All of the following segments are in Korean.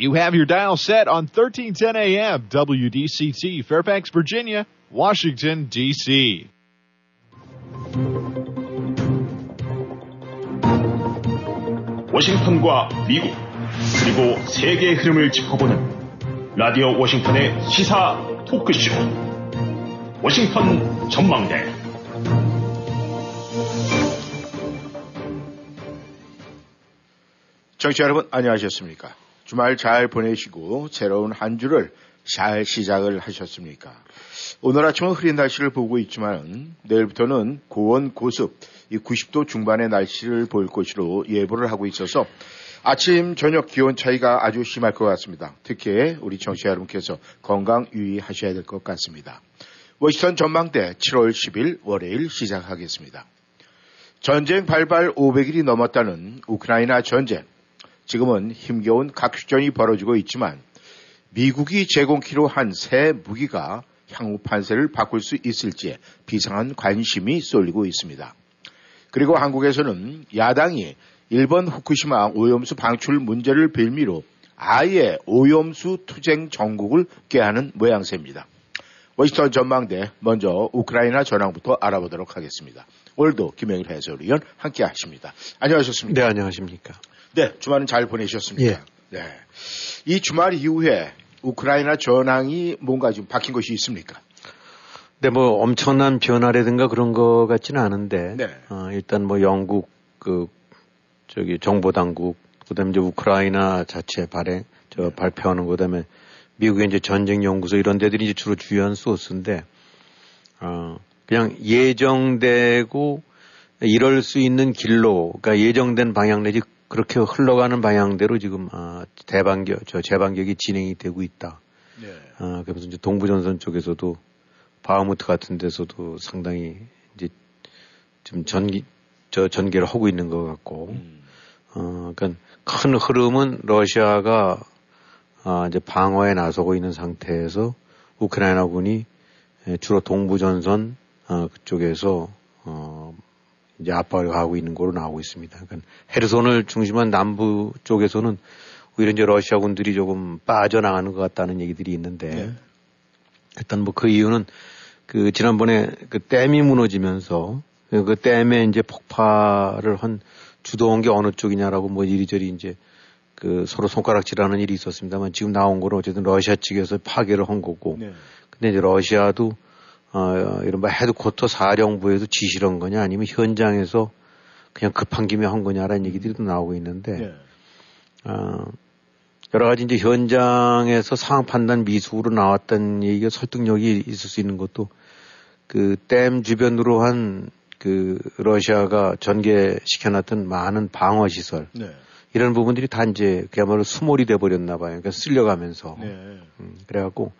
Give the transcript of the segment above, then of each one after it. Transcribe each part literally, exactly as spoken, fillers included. You have your dial set on thirteen ten A M, W D C T, Fairfax, Virginia, Washington, D C 워싱턴과 미국, 그리고 세계의 흐름을 짚어보는 라디오 워싱턴의 시사 토크쇼, 워싱턴 전망대. 청취자 여러분, 안녕하셨습니까? 주말 잘 보내시고 새로운 한 주를 잘 시작을 하셨습니까? 오늘 아침은 흐린 날씨를 보고 있지만 내일부터는 고온 고습, 이 구십 도 중반의 날씨를 보일 것으로 예보를 하고 있어서 아침, 저녁 기온 차이가 아주 심할 것 같습니다. 특히 우리 청취자 여러분께서 건강 유의하셔야 될 것 같습니다. 워싱턴 전망대 칠월 십일 월요일 시작하겠습니다. 전쟁 발발 오백 일이 넘었다는 우크라이나 전쟁. 지금은 힘겨운 각축전이 벌어지고 있지만 미국이 제공키로 한 새 무기가 향후 판세를 바꿀 수 있을지에 비상한 관심이 쏠리고 있습니다. 그리고 한국에서는 야당이 일본 후쿠시마 오염수 방출 문제를 빌미로 아예 오염수 투쟁 정국을 꾀하는 모양새입니다. 워싱턴 전망대 먼저 우크라이나 전황부터 알아보도록 하겠습니다. 오늘도 김용일 해설위원 함께 하십니다. 안녕하셨습니까? 네, 안녕하십니까? 네, 주말은 잘 보내셨습니까? 예. 네. 이 주말 이후에 우크라이나 전황이 뭔가 좀 바뀐 것이 있습니까? 네, 뭐 엄청난 변화라든가 그런 것 같지는 않은데, 네. 어, 일단 뭐 영국 그 저기 정보 당국, 그다음에 이제 우크라이나 자체 발행, 저 네. 발표하는 거, 그다음에 미국의 이제 전쟁 연구소 이런 데들이 이제 주로 주요한 소스인데, 어, 그냥 예정되고 이럴 수 있는 길로, 그러니까 예정된 방향 내지 그렇게 흘러가는 방향대로 지금 아, 대반격, 저 재반격이 진행이 되고 있다. 네. 아, 그래서 이제 동부전선 쪽에서도 바흐무트 같은 데서도 상당히 이제 좀 전기, 저 전개를 하고 있는 것 같고, 음. 어, 그러니까 큰 흐름은 러시아가 아, 이제 방어에 나서고 있는 상태에서 우크라이나군이 주로 동부전선 어, 그쪽에서 어. 이제 압박을 가고 있는 거로 나오고 있습니다. 그러니까 헤르손을 중심한 남부 쪽에서는 오히려 이제 러시아군들이 조금 빠져나가는 것 같다는 얘기들이 있는데, 네. 일단 뭐 그 이유는 그 지난번에 그 댐이 무너지면서 그 댐에 이제 폭파를 한 주도한 게 어느 쪽이냐라고 뭐 이리저리 이제 그 서로 손가락질하는 일이 있었습니다만 지금 나온 거는 어쨌든 러시아 측에서 파괴를 한 거고, 네. 근데 이제 러시아도 어, 이른바 헤드쿼터 사령부에서 지시를 한 거냐 아니면 현장에서 그냥 급한 김에 한 거냐라는 얘기들이 또 나오고 있는데, 네. 어, 여러 가지 이제 현장에서 상황 판단 미숙으로 나왔던 얘기가 설득력이 있을 수 있는 것도 그 댐 주변으로 한 그 러시아가 전개시켜놨던 많은 방어시설, 네. 이런 부분들이 다 이제 그야말로 수몰이 돼버렸나 봐요. 그러니까 쓸려가면서. 네. 음, 그래갖고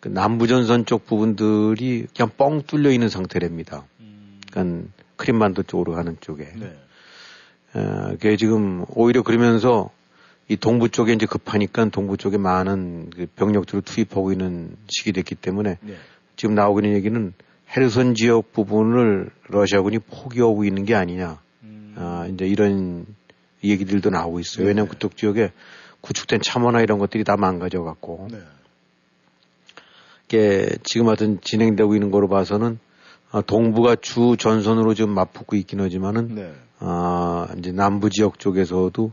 그 남부전선 쪽 부분들이 그냥 뻥 뚫려 있는 상태랍니다. 음. 그러니까 크림반도 쪽으로 가는 쪽에. 네. 어, 그게 지금 오히려 그러면서 이 동부 쪽에 이제 급하니까 동부 쪽에 많은 그 병력들을 투입하고 있는 시기 됐기 때문에, 네. 지금 나오고 있는 얘기는 헤르손 지역 부분을 러시아군이 포기하고 있는 게 아니냐. 음. 어, 이제 이런 얘기들도 나오고 있어요. 네. 왜냐하면 그쪽 지역에 구축된 참호나 이런 것들이 다 망가져 갖고. 네. 지금 하여튼 진행되고 있는 거로 봐서는 동부가 주 전선으로 지금 맞붙고 있긴 하지만은, 네. 아, 이제 남부 지역 쪽에서도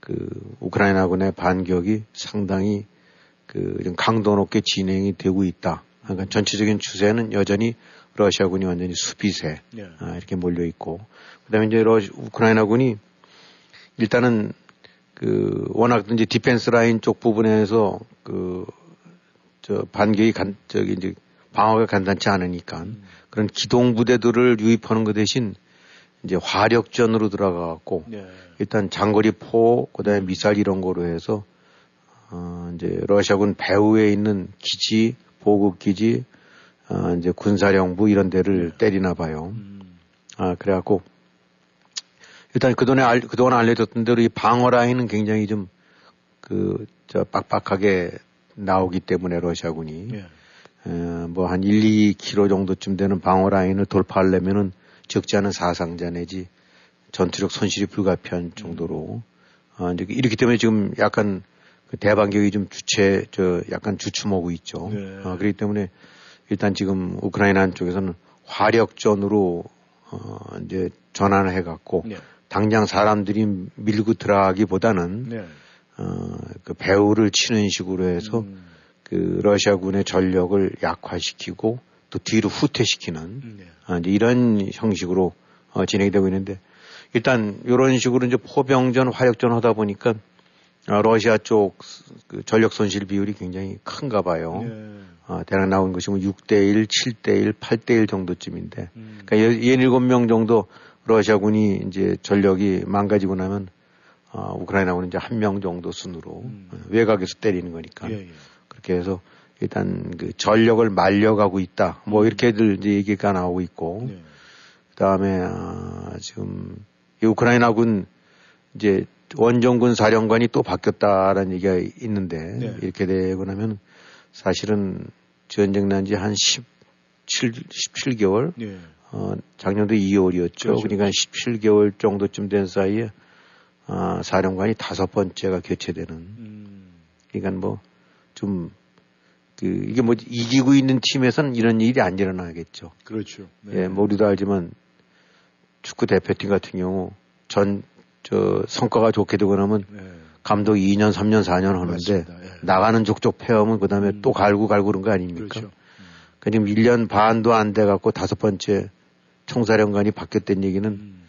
그 우크라이나군의 반격이 상당히 그 강도 높게 진행이 되고 있다. 그러니까 전체적인 추세는 여전히 러시아군이 완전히 수비세, 네. 아, 이렇게 몰려 있고, 그다음에 이제 러시, 우크라이나군이 일단은 그 워낙 이제 디펜스 라인 쪽 부분에서 그 저 반격이 간, 저기 이제 방어가 간단치 않으니까, 음. 그런 기동 부대들을 유입하는 것 대신 이제 화력전으로 들어가갖고, 네. 일단 장거리 포, 그다음에 미사일 이런 거로 해서 어 이제 러시아군 배후에 있는 기지, 보급 기지, 어 이제 군사령부 이런 데를, 네. 때리나 봐요. 음. 아 그래갖고 일단 그동안에 알, 그동안 알려졌던 대로 이 방어 라인은 굉장히 좀 그 저 빡빡하게 나오기 때문에 러시아군이, 예. 뭐 한 일, 이 킬로미터 정도쯤 되는 방어 라인을 돌파하려면은 적지 않은 사상자 내지 전투력 손실이 불가피한 정도로, 음. 아, 이제 이렇기 때문에 지금 약간 그 대반격이 좀 주체, 저 약간 주춤하고 있죠. 네. 어, 그렇기 때문에 일단 지금 우크라이나 쪽에서는 화력전으로 어, 이제 전환을 해갖고 네. 당장 사람들이 밀고 들어가기보다는 네. 어, 그 배후를 치는 식으로 해서 음. 그 러시아군의 전력을 약화시키고 또 뒤로 후퇴시키는 네. 어, 이제 이런 형식으로 어, 진행이 되고 있는데 일단 이런 식으로 이제 포병전, 화력전 하다 보니까 어, 러시아 쪽 그 전력 손실 비율이 굉장히 큰가 봐요. 네. 어, 대략 나온 것이 뭐 육 대 일, 칠 대 일, 팔 대 일 정도쯤인데 음. 그러니까 열일곱 명 정도 러시아군이 이제 전력이 망가지고 나면 어, 우크라이나군은 이제 한 명 정도 순으로 음. 외곽에서 때리는 거니까 예, 예. 그렇게 해서 일단 그 전력을 말려가고 있다. 뭐 이렇게들 이제 얘기가 나오고 있고 예. 그다음에 아, 지금 이 우크라이나군 이제 원정군 사령관이 또 바뀌었다라는 얘기가 있는데 예. 이렇게 되고 나면 사실은 전쟁 난 지 한 십칠, 십칠 개월 예. 어, 작년도 이월이었죠. 그렇죠. 그러니까 십칠 개월 정도쯤 된 사이에 아, 사령관이 다섯 번째가 교체되는. 음. 그러니까 뭐 좀 그 이게 뭐 이기고 있는 팀에서는 이런 일이 안 일어나겠죠. 그렇죠. 네. 예, 뭐 우리도 알지만 축구 대표팀 같은 경우 전 저 성과가 좋게 되고 나면 네. 감독 이 년, 삼 년, 사 년 하는데 예. 나가는 족족 패하면 그 다음에 음. 또 갈고 갈고 그런 거 아닙니까? 그렇죠. 그 지금 일 년 반도 안 돼 갖고 다섯 번째 총사령관이 바뀌었던 얘기는 음.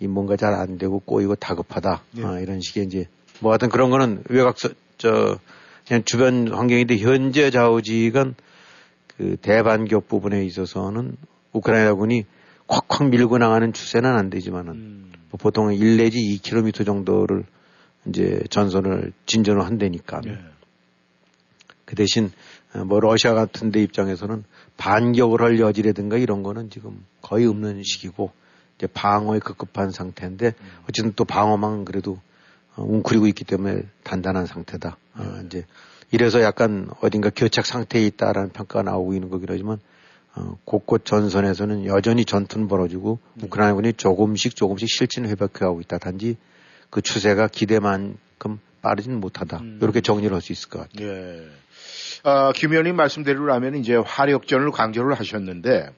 이 뭔가 잘 안 되고 꼬이고 다급하다. 예. 아, 이런 식의 이제 뭐 하여튼 그런 거는 외곽 저 그냥 주변 환경인데 현재 좌우지간 그 대반격 부분에 있어서는 우크라이나군이 콱콱 밀고 나가는 추세는 안 되지만은 음. 뭐 보통 일 내지 이 킬로미터 정도를 이제 전선을 진전을 한다니까. 예. 그 대신 뭐 러시아 같은 데 입장에서는 반격을 할 여지라든가 이런 거는 지금 거의 없는 시기고 이제 방어에 급급한 상태인데 어쨌든 또 방어망은 그래도 웅크리고 있기 때문에 단단한 상태다. 네. 아, 이제 이래서 약간 어딘가 교착 상태에 있다라는 평가가 나오고 있는 거긴 하지만 어, 곳곳 전선에서는 여전히 전투는 벌어지고 네. 우크라이나군이 조금씩 조금씩 실진 회복해가고 있다. 단지 그 추세가 기대만큼 빠르진 못하다. 음. 이렇게 정리를 할 수 있을 것 같아요. 네. 아, 김 의원님 말씀대로라면 이제 화력전을 강조를 하셨는데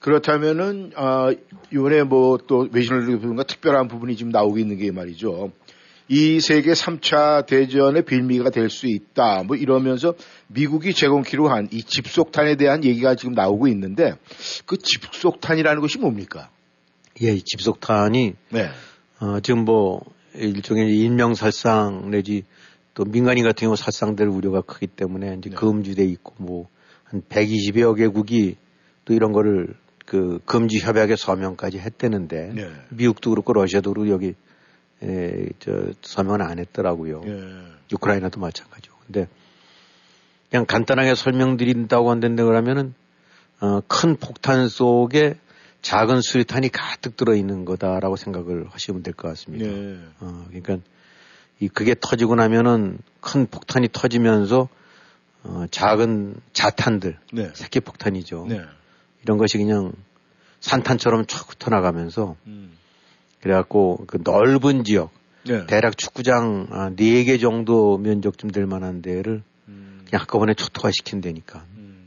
그렇다면은 아, 이번에 뭐 또 외신을 보는가 특별한 부분이 지금 나오고 있는 게 말이죠. 이 세계 삼 차 대전의 빌미가 될 수 있다. 뭐 이러면서 미국이 제공키로 한 이 집속탄에 대한 얘기가 지금 나오고 있는데 그 집속탄이라는 것이 뭡니까? 예, 이 집속탄이 네. 어, 지금 뭐 일종의 인명살상 내지 또 민간인 같은 경우 살상될 우려가 크기 때문에 이제 네. 금지돼 있고 뭐 한 백이십여 개국이 또 이런 거를 그 금지 협약에 서명까지 했대는데 네. 미국도 그렇고 러시아도 그렇고 여기 에, 저 서명은 안 했더라고요. 네. 우크라이나도 마찬가지고. 근데 그냥 간단하게 설명드린다고 한다는데 그러면은 어, 큰 폭탄 속에 작은 수류탄이 가득 들어있는 거다라고 생각을 하시면 될 것 같습니다. 네. 어, 그러니까 이 그게 터지고 나면은 큰 폭탄이 터지면서 어, 작은 자탄들, 네. 새끼 폭탄이죠. 네. 이런 것이 그냥 산탄처럼 촥 흩어나가면서 음. 그래갖고 그 넓은 지역, 네. 대략 축구장 아, 네 개 정도 면적쯤 될 만한 데를 음. 그냥 한꺼번에 초토화시킨다니까. 음.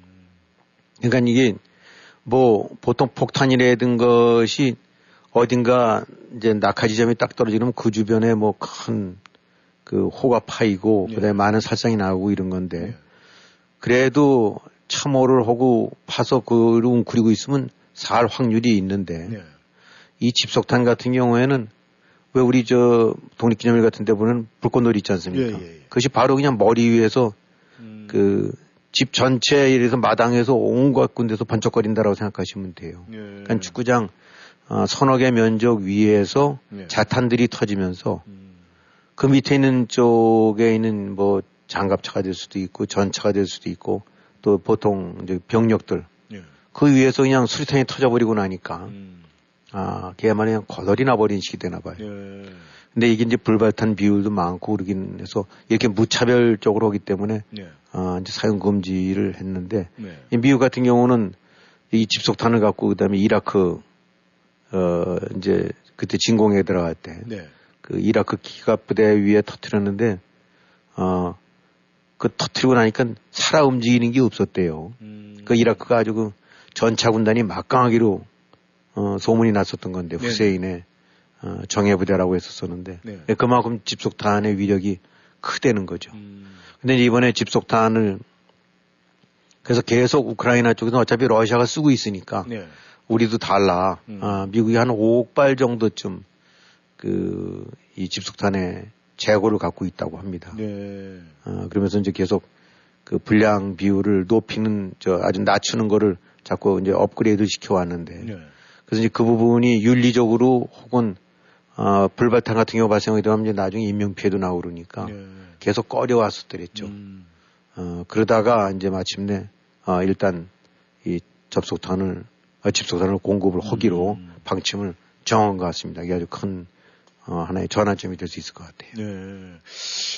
그러니까 이게 뭐 보통 폭탄이라든 것이 어딘가 이제 낙하 지점이 딱 떨어지면 그 주변에 뭐 큰 그 호가 파이고 예. 그다음에 많은 살상이 나오고 이런 건데 예. 그래도 참호를 하고 파서 그를 웅크리고 있으면 살 확률이 있는데 예. 이 집속탄 같은 경우에는 왜 우리 저 독립기념일 같은 데 보면 불꽃놀이 있지 않습니까? 예, 예, 예. 그것이 바로 그냥 머리 위에서 음. 그 집 전체에 이래서 마당에서 온갖 군데서 번쩍거린다라고 생각하시면 돼요. 예, 예. 그러니까 축구장 어, 서너 개 면적 위에서 예. 자탄들이 터지면서 음. 그 밑에 있는 쪽에 있는 뭐 장갑차가 될 수도 있고 전차가 될 수도 있고 또 보통 이제 병력들 예. 그 위에서 그냥 수류탄이 터져버리고 나니까 음. 아, 걔야말로 그냥 거덜이 나버린 식이 되나 봐요. 예. 근데 이게 이제 불발탄 비율도 많고 그러긴 해서 이렇게 무차별적으로 하기 때문에 예. 아, 이제 사용 금지를 했는데 예. 미국 같은 경우는 이 집속탄을 갖고 그다음에 이라크 어, 이제, 그때 진공에 들어갈 때, 네. 그 이라크 기갑부대 위에 터뜨렸는데, 어, 그 터뜨리고 나니까 살아 움직이는 게 없었대요. 음. 그 이라크가 아주 그 전차 군단이 막강하기로 어, 소문이 났었던 건데 후세인의 어, 정예부대라고 했었었는데 네. 그만큼 집속탄의 위력이 크다는 거죠. 음. 근데 이번에 집속탄을 그래서 계속 우크라이나 쪽에서 어차피 러시아가 쓰고 있으니까 네. 우리도 달라. 음. 아, 미국이 한 오억 발 정도쯤 그 이 집속탄의 재고를 갖고 있다고 합니다. 네. 아, 그러면서 이제 계속 그 분량 비율을 높이는 저 아주 낮추는 거를 자꾸 이제 업그레이드 시켜 왔는데 네. 그래서 이제 그 부분이 윤리적으로 혹은 어, 불발탄 같은 경우 발생하기도 하면 이제 나중에 인명 피해도 나오고 그러니까 네. 계속 꺼려왔었더랬죠. 음. 어, 그러다가 이제 마침내 어, 일단 이 접속탄을 어, 집속탄을 공급을 허기로 음. 방침을 정한 것 같습니다. 이게 아주 큰 어, 하나의 전환점이 될 수 있을 것 같아요. 네.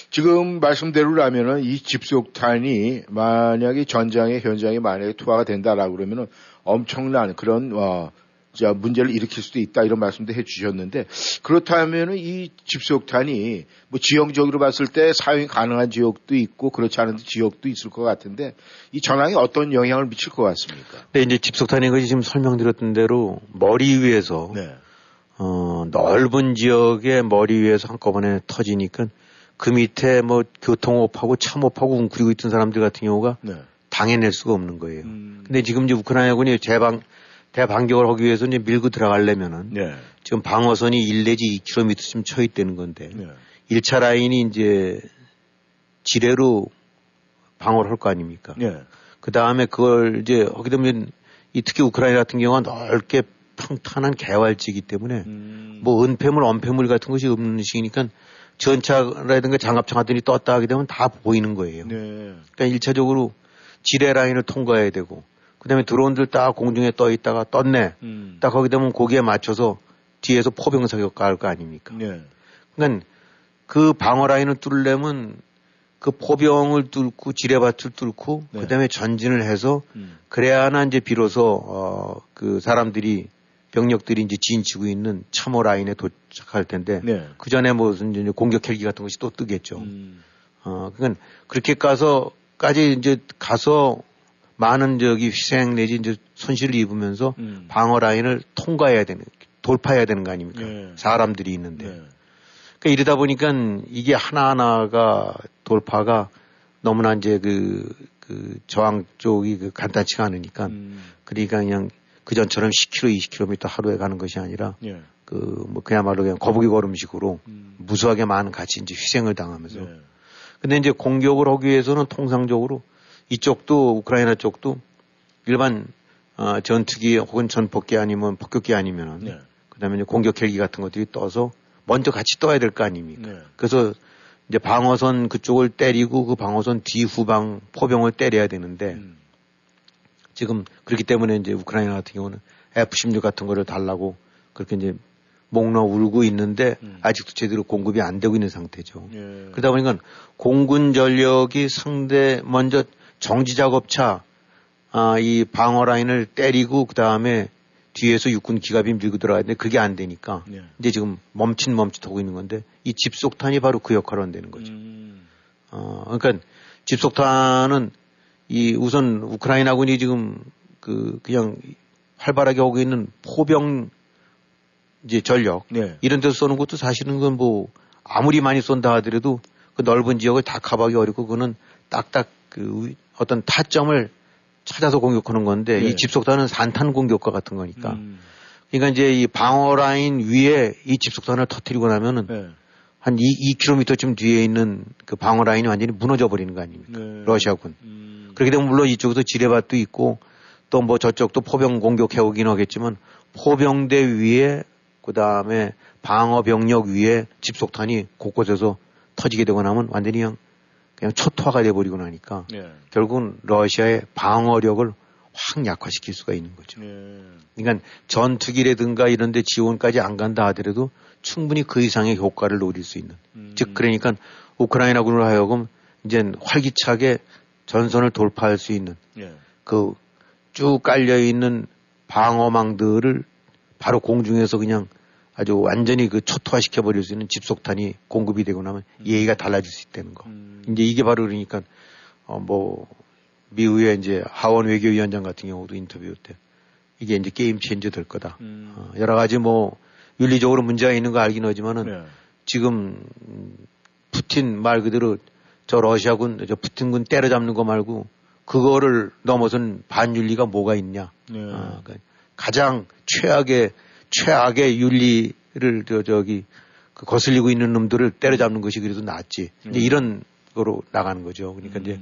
지금 말씀대로라면은 이 집속탄이 만약에 전장에 현장에 만약에 투하가 된다라고 그러면은 엄청난 그런 어, 자, 문제를 일으킬 수도 있다 이런 말씀도 해주셨는데 그렇다면은 이 집속탄이 뭐 지형적으로 봤을 때 사용 가능한 지역도 있고 그렇지 않은 지역도 있을 것 같은데 이 전황이 어떤 영향을 미칠 것 같습니까? 네, 이제 집속탄인 것이 지금 설명드렸던 대로 머리 위에서 네. 어, 넓은 지역의 머리 위에서 한꺼번에 터지니까 그 밑에 뭐 교통업하고 참업하고 웅크리고 있던 사람들 같은 경우가 네. 당해낼 수가 없는 거예요. 음. 근데 지금 이제 우크라이나군이 재방 대반격을 하기 위해서 이제 밀고 들어가려면은 네. 지금 방어선이 일 내지 이 킬로미터쯤 쳐 있다는 건데 네. 일 차 라인이 이제 지뢰로 방어를 할 거 아닙니까? 네. 그 다음에 그걸 이제 하게 되면 이 특히 우크라이나 같은 경우는 넓게 평탄한 개활지이기 때문에 음. 뭐 은폐물, 언폐물 같은 것이 없는 식이니까 전차라든가 장갑차 같은 게 떴다 하게 되면 다 보이는 거예요. 네. 그러니까 일 차적으로 지뢰 라인을 통과해야 되고 그 다음에 드론들 딱 공중에 떠 있다가 떴네. 음. 딱 거기 되면 거기에 맞춰서 뒤에서 포병 사격 가할 거 아닙니까? 네. 그러니까 그 방어 라인을 뚫으려면 그 포병을 뚫고 지뢰밭을 뚫고 네. 그 다음에 전진을 해서 음. 그래야나 이제 비로소, 어, 그 사람들이 병력들이 이제 진치고 있는 참호 라인에 도착할 텐데 네. 그 전에 무슨 이제 공격 헬기 같은 것이 또 뜨겠죠. 음. 어, 그러니까 그렇게 가서까지 이제 가서 많은 저기 희생 내지 이제 손실을 입으면서 음. 방어 라인을 통과해야 되는, 돌파해야 되는 거 아닙니까? 네. 사람들이 있는데. 네. 그러니까 이러다 보니까 이게 하나하나가 돌파가 너무나 이제 그, 그 저항 쪽이 그 간단치가 않으니까 음. 그러니까 그냥 그 전처럼 십 킬로미터, 이십 킬로미터 하루에 가는 것이 아니라 네. 그 뭐 그야말로 그냥 거북이 걸음식으로 음. 무수하게 많은 같이 이제 희생을 당하면서. 네. 근데 이제 공격을 하기 위해서는 통상적으로 이쪽도 우크라이나 쪽도 일반 어, 전투기 혹은 전폭기 아니면 폭격기 아니면은 네. 그다음에 이제 공격 헬기 같은 것들이 떠서 먼저 같이 떠야 될 거 아닙니까? 네. 그래서 이제 방어선 그쪽을 때리고 그 방어선 뒤 후방 포병을 때려야 되는데 음. 지금 그렇기 때문에 이제 우크라이나 같은 경우는 에프 십육 같은 거를 달라고 그렇게 이제 목러 울고 있는데 음. 아직도 제대로 공급이 안 되고 있는 상태죠. 예. 그러다 보니까 공군 전력이 상대 먼저 정지작업차, 아, 이 방어라인을 때리고, 그 다음에 뒤에서 육군 기갑이 밀고 들어가야 되는데 그게 안 되니까, 네. 이제 지금 멈칫멈칫하고 있는 건데, 이 집속탄이 바로 그 역할을 한다는 거죠. 음. 어, 그러니까 집속탄은 이 우선 우크라이나군이 지금 그, 그냥 활발하게 하고 있는 포병 이제 전력, 네. 이런 데서 쏘는 것도 사실은 그건 뭐 아무리 많이 쏜다 하더라도 그 넓은 지역을 다 커버하기 어렵고 그거는 딱딱 그 어떤 타점을 찾아서 공격하는 건데 네. 이 집속탄은 산탄 공격과 같은 거니까. 음. 그러니까 이제 이 방어 라인 위에 이 집속탄을 터뜨리고 나면은 네. 한 이 킬로미터쯤 뒤에 있는 그 방어 라인이 완전히 무너져 버리는 거 아닙니까? 네. 러시아군. 음. 그렇게 되면 물론 이쪽에서 지뢰밭도 있고 또 뭐 저쪽도 포병 공격해 오긴 하겠지만 포병대 위에 그 다음에 방어 병력 위에 집속탄이 곳곳에서 터지게 되고 나면 완전히 그냥 그냥 초토화가 돼버리고 나니까 예. 결국은 러시아의 방어력을 확 약화시킬 수가 있는 거죠. 예. 그러니까 전투기라든가 이런 데 지원까지 안 간다 하더라도 충분히 그 이상의 효과를 노릴 수 있는. 음. 즉 그러니까 우크라이나군으로 하여금 이제 활기차게 전선을 돌파할 수 있는 예. 그 쭉 깔려있는 방어망들을 바로 공중에서 그냥 아주 완전히 그 초토화시켜버릴 수 있는 집속탄이 공급이 되고 나면 음. 예의가 달라질 수 있다는 거. 음. 이제 이게 바로 그러니까 어, 뭐, 미국의 이제 하원 외교위원장 같은 경우도 인터뷰 때 이게 이제 게임 체인지 될 거다. 음. 어, 여러 가지 뭐, 윤리적으로 문제가 있는 거 알긴 하지만은 네. 지금 푸틴 말 그대로 저 러시아군, 저 푸틴군 때려잡는 거 말고 그거를 넘어선 반윤리가 뭐가 있냐. 네. 어, 그러니까 가장 최악의, 최악의 윤리를 저, 저기 그 거슬리고 있는 놈들을 때려잡는 것이 그래도 낫지. 음. 이제 이런 거로 나가는 거죠. 그러니까 음. 이제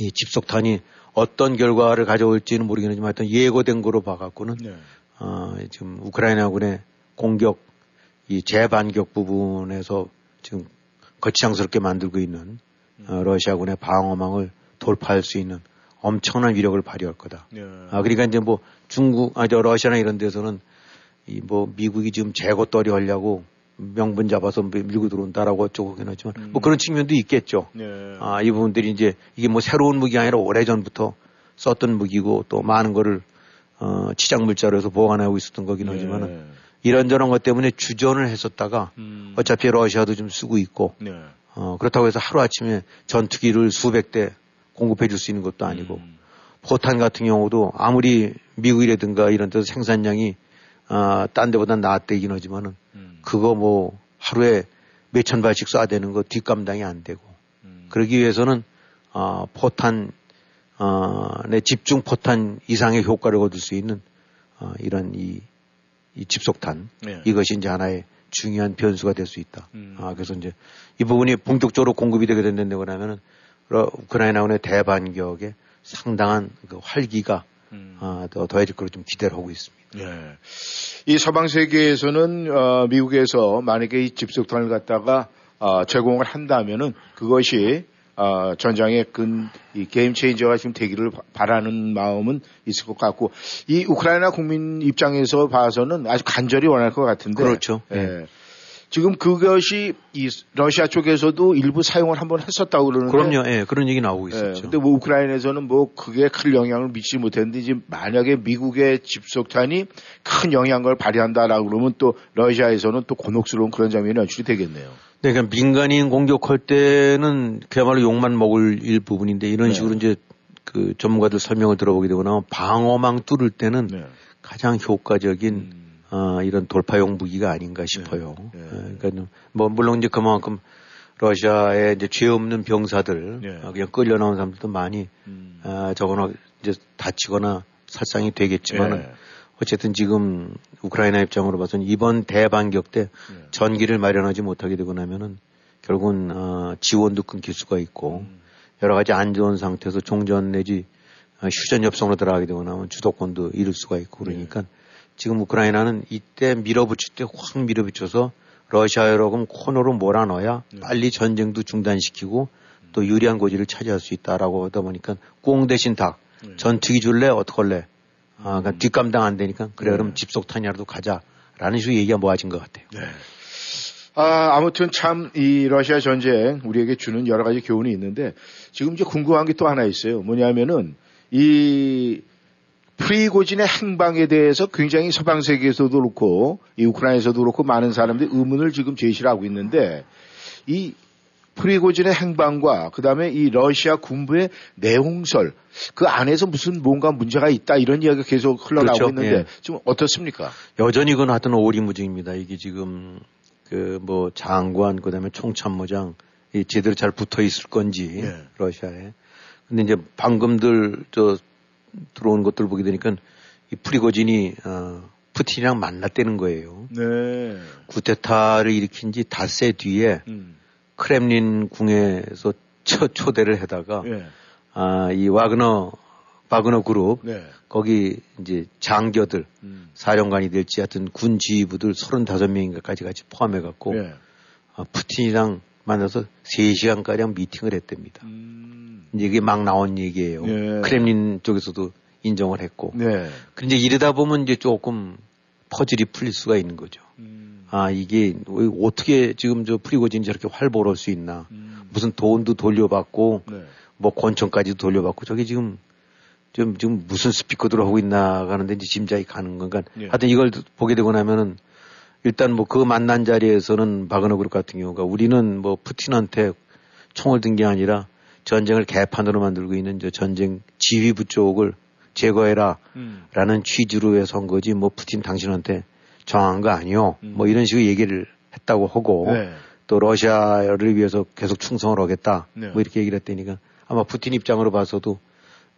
이 집속탄이 어떤 결과를 가져올지는 모르겠지만 하여튼 예고된 거로 봐갖고는 네. 어, 지금 우크라이나군의 공격, 이 재반격 부분에서 지금 거치장스럽게 만들고 있는 어, 러시아군의 방어망을 돌파할 수 있는 엄청난 위력을 발휘할 거다. 네. 아, 그러니까 이제 뭐 중국, 아, 저 러시아나 이런 데서는 이 뭐 미국이 지금 재고떨이 하려고 명분 잡아서 밀고 들어온다라고 어쩌고 해놨지만 음. 뭐 그런 측면도 있겠죠. 네. 아, 이 부분들이 이제 이게 뭐 새로운 무기가 아니라 오래전부터 썼던 무기고 또 많은 거를 어, 치장 물자로 해서 보관하고 있었던 거긴 네. 하지만은 이런저런 것 때문에 주전을 했었다가 음. 어차피 러시아도 좀 쓰고 있고 네. 어, 그렇다고 해서 하루아침에 전투기를 수백 대 공급해 줄 수 있는 것도 아니고 음. 포탄 같은 경우도 아무리 미국이라든가 이런 데서 생산량이 아, 딴 데보단 나았대긴 하지만은 음. 그거 뭐 하루에 몇천 발씩 쏴대는 거 뒷감당이 안 되고 음. 그러기 위해서는 아, 포탄 아, 내 집중 포탄 이상의 효과를 거둘 수 있는 아, 이런 이, 이 집속탄 네. 이것이 이제 하나의 중요한 변수가 될 수 있다. 음. 아, 그래서 이제 이 부분이 본격적으로 공급이 되게 된다고 하면은 우크라이나군의 대반격에 상당한 그 활기가 음. 아, 더, 더해질 거로 좀 기대를 하고 있습니다. 예. 이 서방 세계에서는, 어, 미국에서 만약에 이 집속탄을 갖다가, 어, 제공을 한다면은 그것이, 어, 전장의 근, 이 게임 체인저가 지금 되기를 바라는 마음은 있을 것 같고, 이 우크라이나 국민 입장에서 봐서는 아주 간절히 원할 것 같은데. 그렇죠. 예. 예. 지금 그것이 이 러시아 쪽에서도 일부 사용을 한번 했었다고 그러는데. 그럼요. 예, 그런 얘기 나오고 있었죠. 예, 근데 뭐 우크라이나에서는 뭐 그게 큰 영향을 미치지 못했는데 지금 만약에 미국의 집속탄이 큰 영향을 발휘한다라고 그러면 또 러시아에서는 또 곤혹스러운 그런 장면이 연출이 되겠네요. 네, 그러니까 민간인 공격할 때는 그야말로 욕만 먹을 일 부분인데 이런 네. 식으로 이제 그 전문가들 설명을 들어보게 되고 나면 방어망 뚫을 때는 네. 가장 효과적인 음. 어, 이런 돌파용 무기가 아닌가 싶어요. 네, 네. 그러니까 뭐 물론 이제 그만큼 러시아의 이제 죄 없는 병사들 네. 그냥 끌려 나온 사람들도 많이 음. 아, 저거나 이제 다치거나 살상이 되겠지만 네. 어쨌든 지금 우크라이나 입장으로 봐서는 이번 대반격 때 네. 전기를 마련하지 못하게 되고 나면은 결국은 어, 지원도 끊길 수가 있고 음. 여러 가지 안 좋은 상태에서 종전 내지 휴전 협상으로 들어가게 되고 나면 주도권도 잃을 수가 있고 그러니까. 네. 지금 우크라이나는 이때 밀어붙일 때 확 밀어붙여서 러시아여러금 코너로 몰아넣어야 네. 빨리 전쟁도 중단시키고 또 유리한 고지를 차지할 수 있다라고 하다 보니까 꽁 대신 닭 네. 전투기 줄래 어떡할래 아, 그러니까 음. 뒷감당 안 되니까 그래 네. 그럼 집속탄이라도 가자라는 식으로 얘기가 모아진 것 같아요. 네. 아, 아무튼 참 이 러시아 전쟁 우리에게 주는 여러 가지 교훈이 있는데 지금 이제 궁금한 게 또 하나 있어요. 뭐냐면은 이 프리고진의 행방에 대해서 굉장히 서방 세계에서도 그렇고 이 우크라이나에서도 그렇고 많은 사람들이 의문을 지금 제시를 하고 있는데 이 프리고진의 행방과 그다음에 이 러시아 군부의 내홍설 그 안에서 무슨 뭔가 문제가 있다 이런 이야기가 계속 흘러나오고 그렇죠. 있는데 예. 지금 어떻습니까? 여전히 그건 하여튼 오리무중입니다. 이게 지금 그 뭐 장관 그다음에 총참모장 이 제대로 잘 붙어 있을 건지 예. 러시아에. 근데 이제 방금들 저 들어온 것들 보게 되니까 이 프리고진이 어, 푸틴이랑 만났다는 거예요. 네. 구테타를 일으킨 지 닷새 뒤에 음. 크렘린 궁에서 첫 초대를 해다가 네. 아, 이 와그너 바그너 그룹 네. 거기 이제 장교들 음. 사령관이 될지 하여튼 군 지휘부들 서른다섯 명인가까지 같이 포함해 갖고 네. 아, 푸틴이랑 만나서 세 시간가량 미팅을 했답니다. 음. 이제 이게 막 나온 얘기예요. 예. 크렘린 쪽에서도 인정을 했고. 네. 근데 이러다 보면 이제 조금 퍼즐이 풀릴 수가 있는 거죠. 음. 아, 이게 어떻게 지금 저 프리고진이 저렇게 활보를 할 수 있나. 음. 무슨 돈도 돌려받고, 네. 뭐 권총까지도 돌려받고, 저게 지금, 지금, 지금 무슨 스피커들을 하고 있나 하는데 이제 짐작이 가는 건가. 예. 하여튼 이걸 보게 되고 나면은 일단 뭐 그 만난 자리에서는 바그너 그룹 같은 경우가 우리는 뭐 푸틴한테 총을 든 게 아니라 전쟁을 개판으로 만들고 있는 저 전쟁 지휘부 쪽을 제거해라 음. 라는 취지로 해서 한 거지 뭐 푸틴 당신한테 정한 거 아니요. 음. 뭐 이런 식으로 얘기를 했다고 하고 네. 또 러시아를 위해서 계속 충성을 하겠다 네. 뭐 이렇게 얘기를 했다니까 아마 푸틴 입장으로 봐서도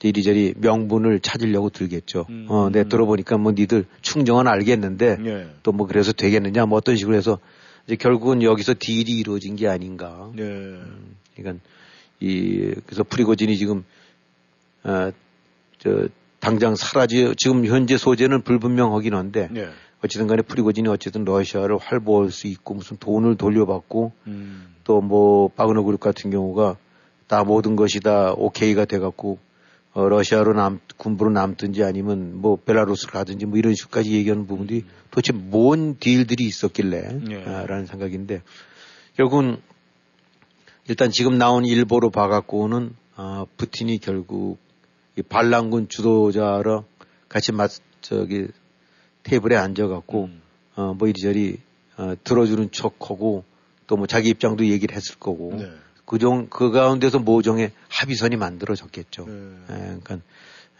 이리저리 명분을 찾으려고 들겠죠. 음. 어, 내 들어보니까 뭐 니들 충정은 알겠는데 네. 또 뭐 그래서 되겠느냐 뭐 어떤 식으로 해서 이제 결국은 여기서 딜이 이루어진 게 아닌가. 네. 음, 그러니까 이 그래서 프리고진이 지금 어, 저 당장 사라지 지금 현재 소재는 불분명하긴 한데 네. 어쨌든 간에 프리고진이 어쨌든 러시아를 활보할 수 있고 무슨 돈을 돌려받고 음. 또 뭐 바그너 그룹 같은 경우가 다 모든 것이 다 오케이가 돼갖고 어, 러시아로 남 군부로 남든지 아니면 뭐 벨라루스를 가든지 뭐 이런 식까지 얘기하는 부분들이 음. 도대체 뭔 딜들이 있었길래 예. 아, 라는 생각인데 결국은 일단 지금 나온 일보로 봐갖고는 아, 푸틴이 결국 이 반란군 주도자랑 같이 맞 저기 테이블에 앉아갖고 음. 어, 뭐 이리저리 어, 들어주는 척하고 또 뭐 자기 입장도 얘기를 했을 거고. 네. 그종 그 가운데서 모종의 합의선이 만들어졌겠죠. 네. 에, 그러니까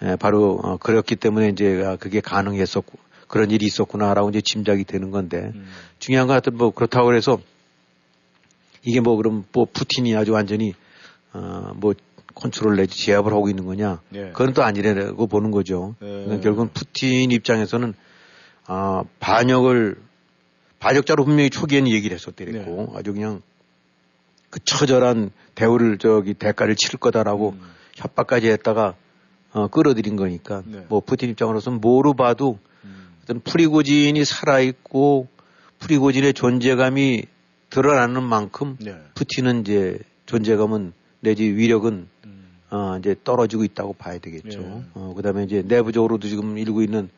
에, 바로 어, 그렇기 때문에 이제 아, 그게 가능했었고 그런 일이 있었구나라고 이제 짐작이 되는 건데 음. 중요한 건 하여튼 뭐 그렇다고 그래서 이게 뭐 그럼 뭐 푸틴이 아주 완전히 어, 뭐 컨트롤 내지 제압을 하고 있는 거냐? 네. 그건 또 아니라고 보는 거죠. 네. 그러니까 결국은 푸틴 입장에서는 아, 반역을 반역자로 분명히 초기에는 얘기를 했었더랬고 네. 아주 그냥. 그 처절한 대우를 저기 대가를 치를 거다라고 음. 협박까지 했다가 어, 끌어들인 거니까 네. 뭐 푸틴 입장으로서는 뭐로 봐도 음. 어떤 프리고진이 살아있고 프리고진의 존재감이 드러나는 만큼 네. 푸틴은 이제 존재감은 내지 위력은 음. 어, 이제 떨어지고 있다고 봐야 되겠죠. 네. 어, 그다음에 이제 내부적으로도 지금 일고 있는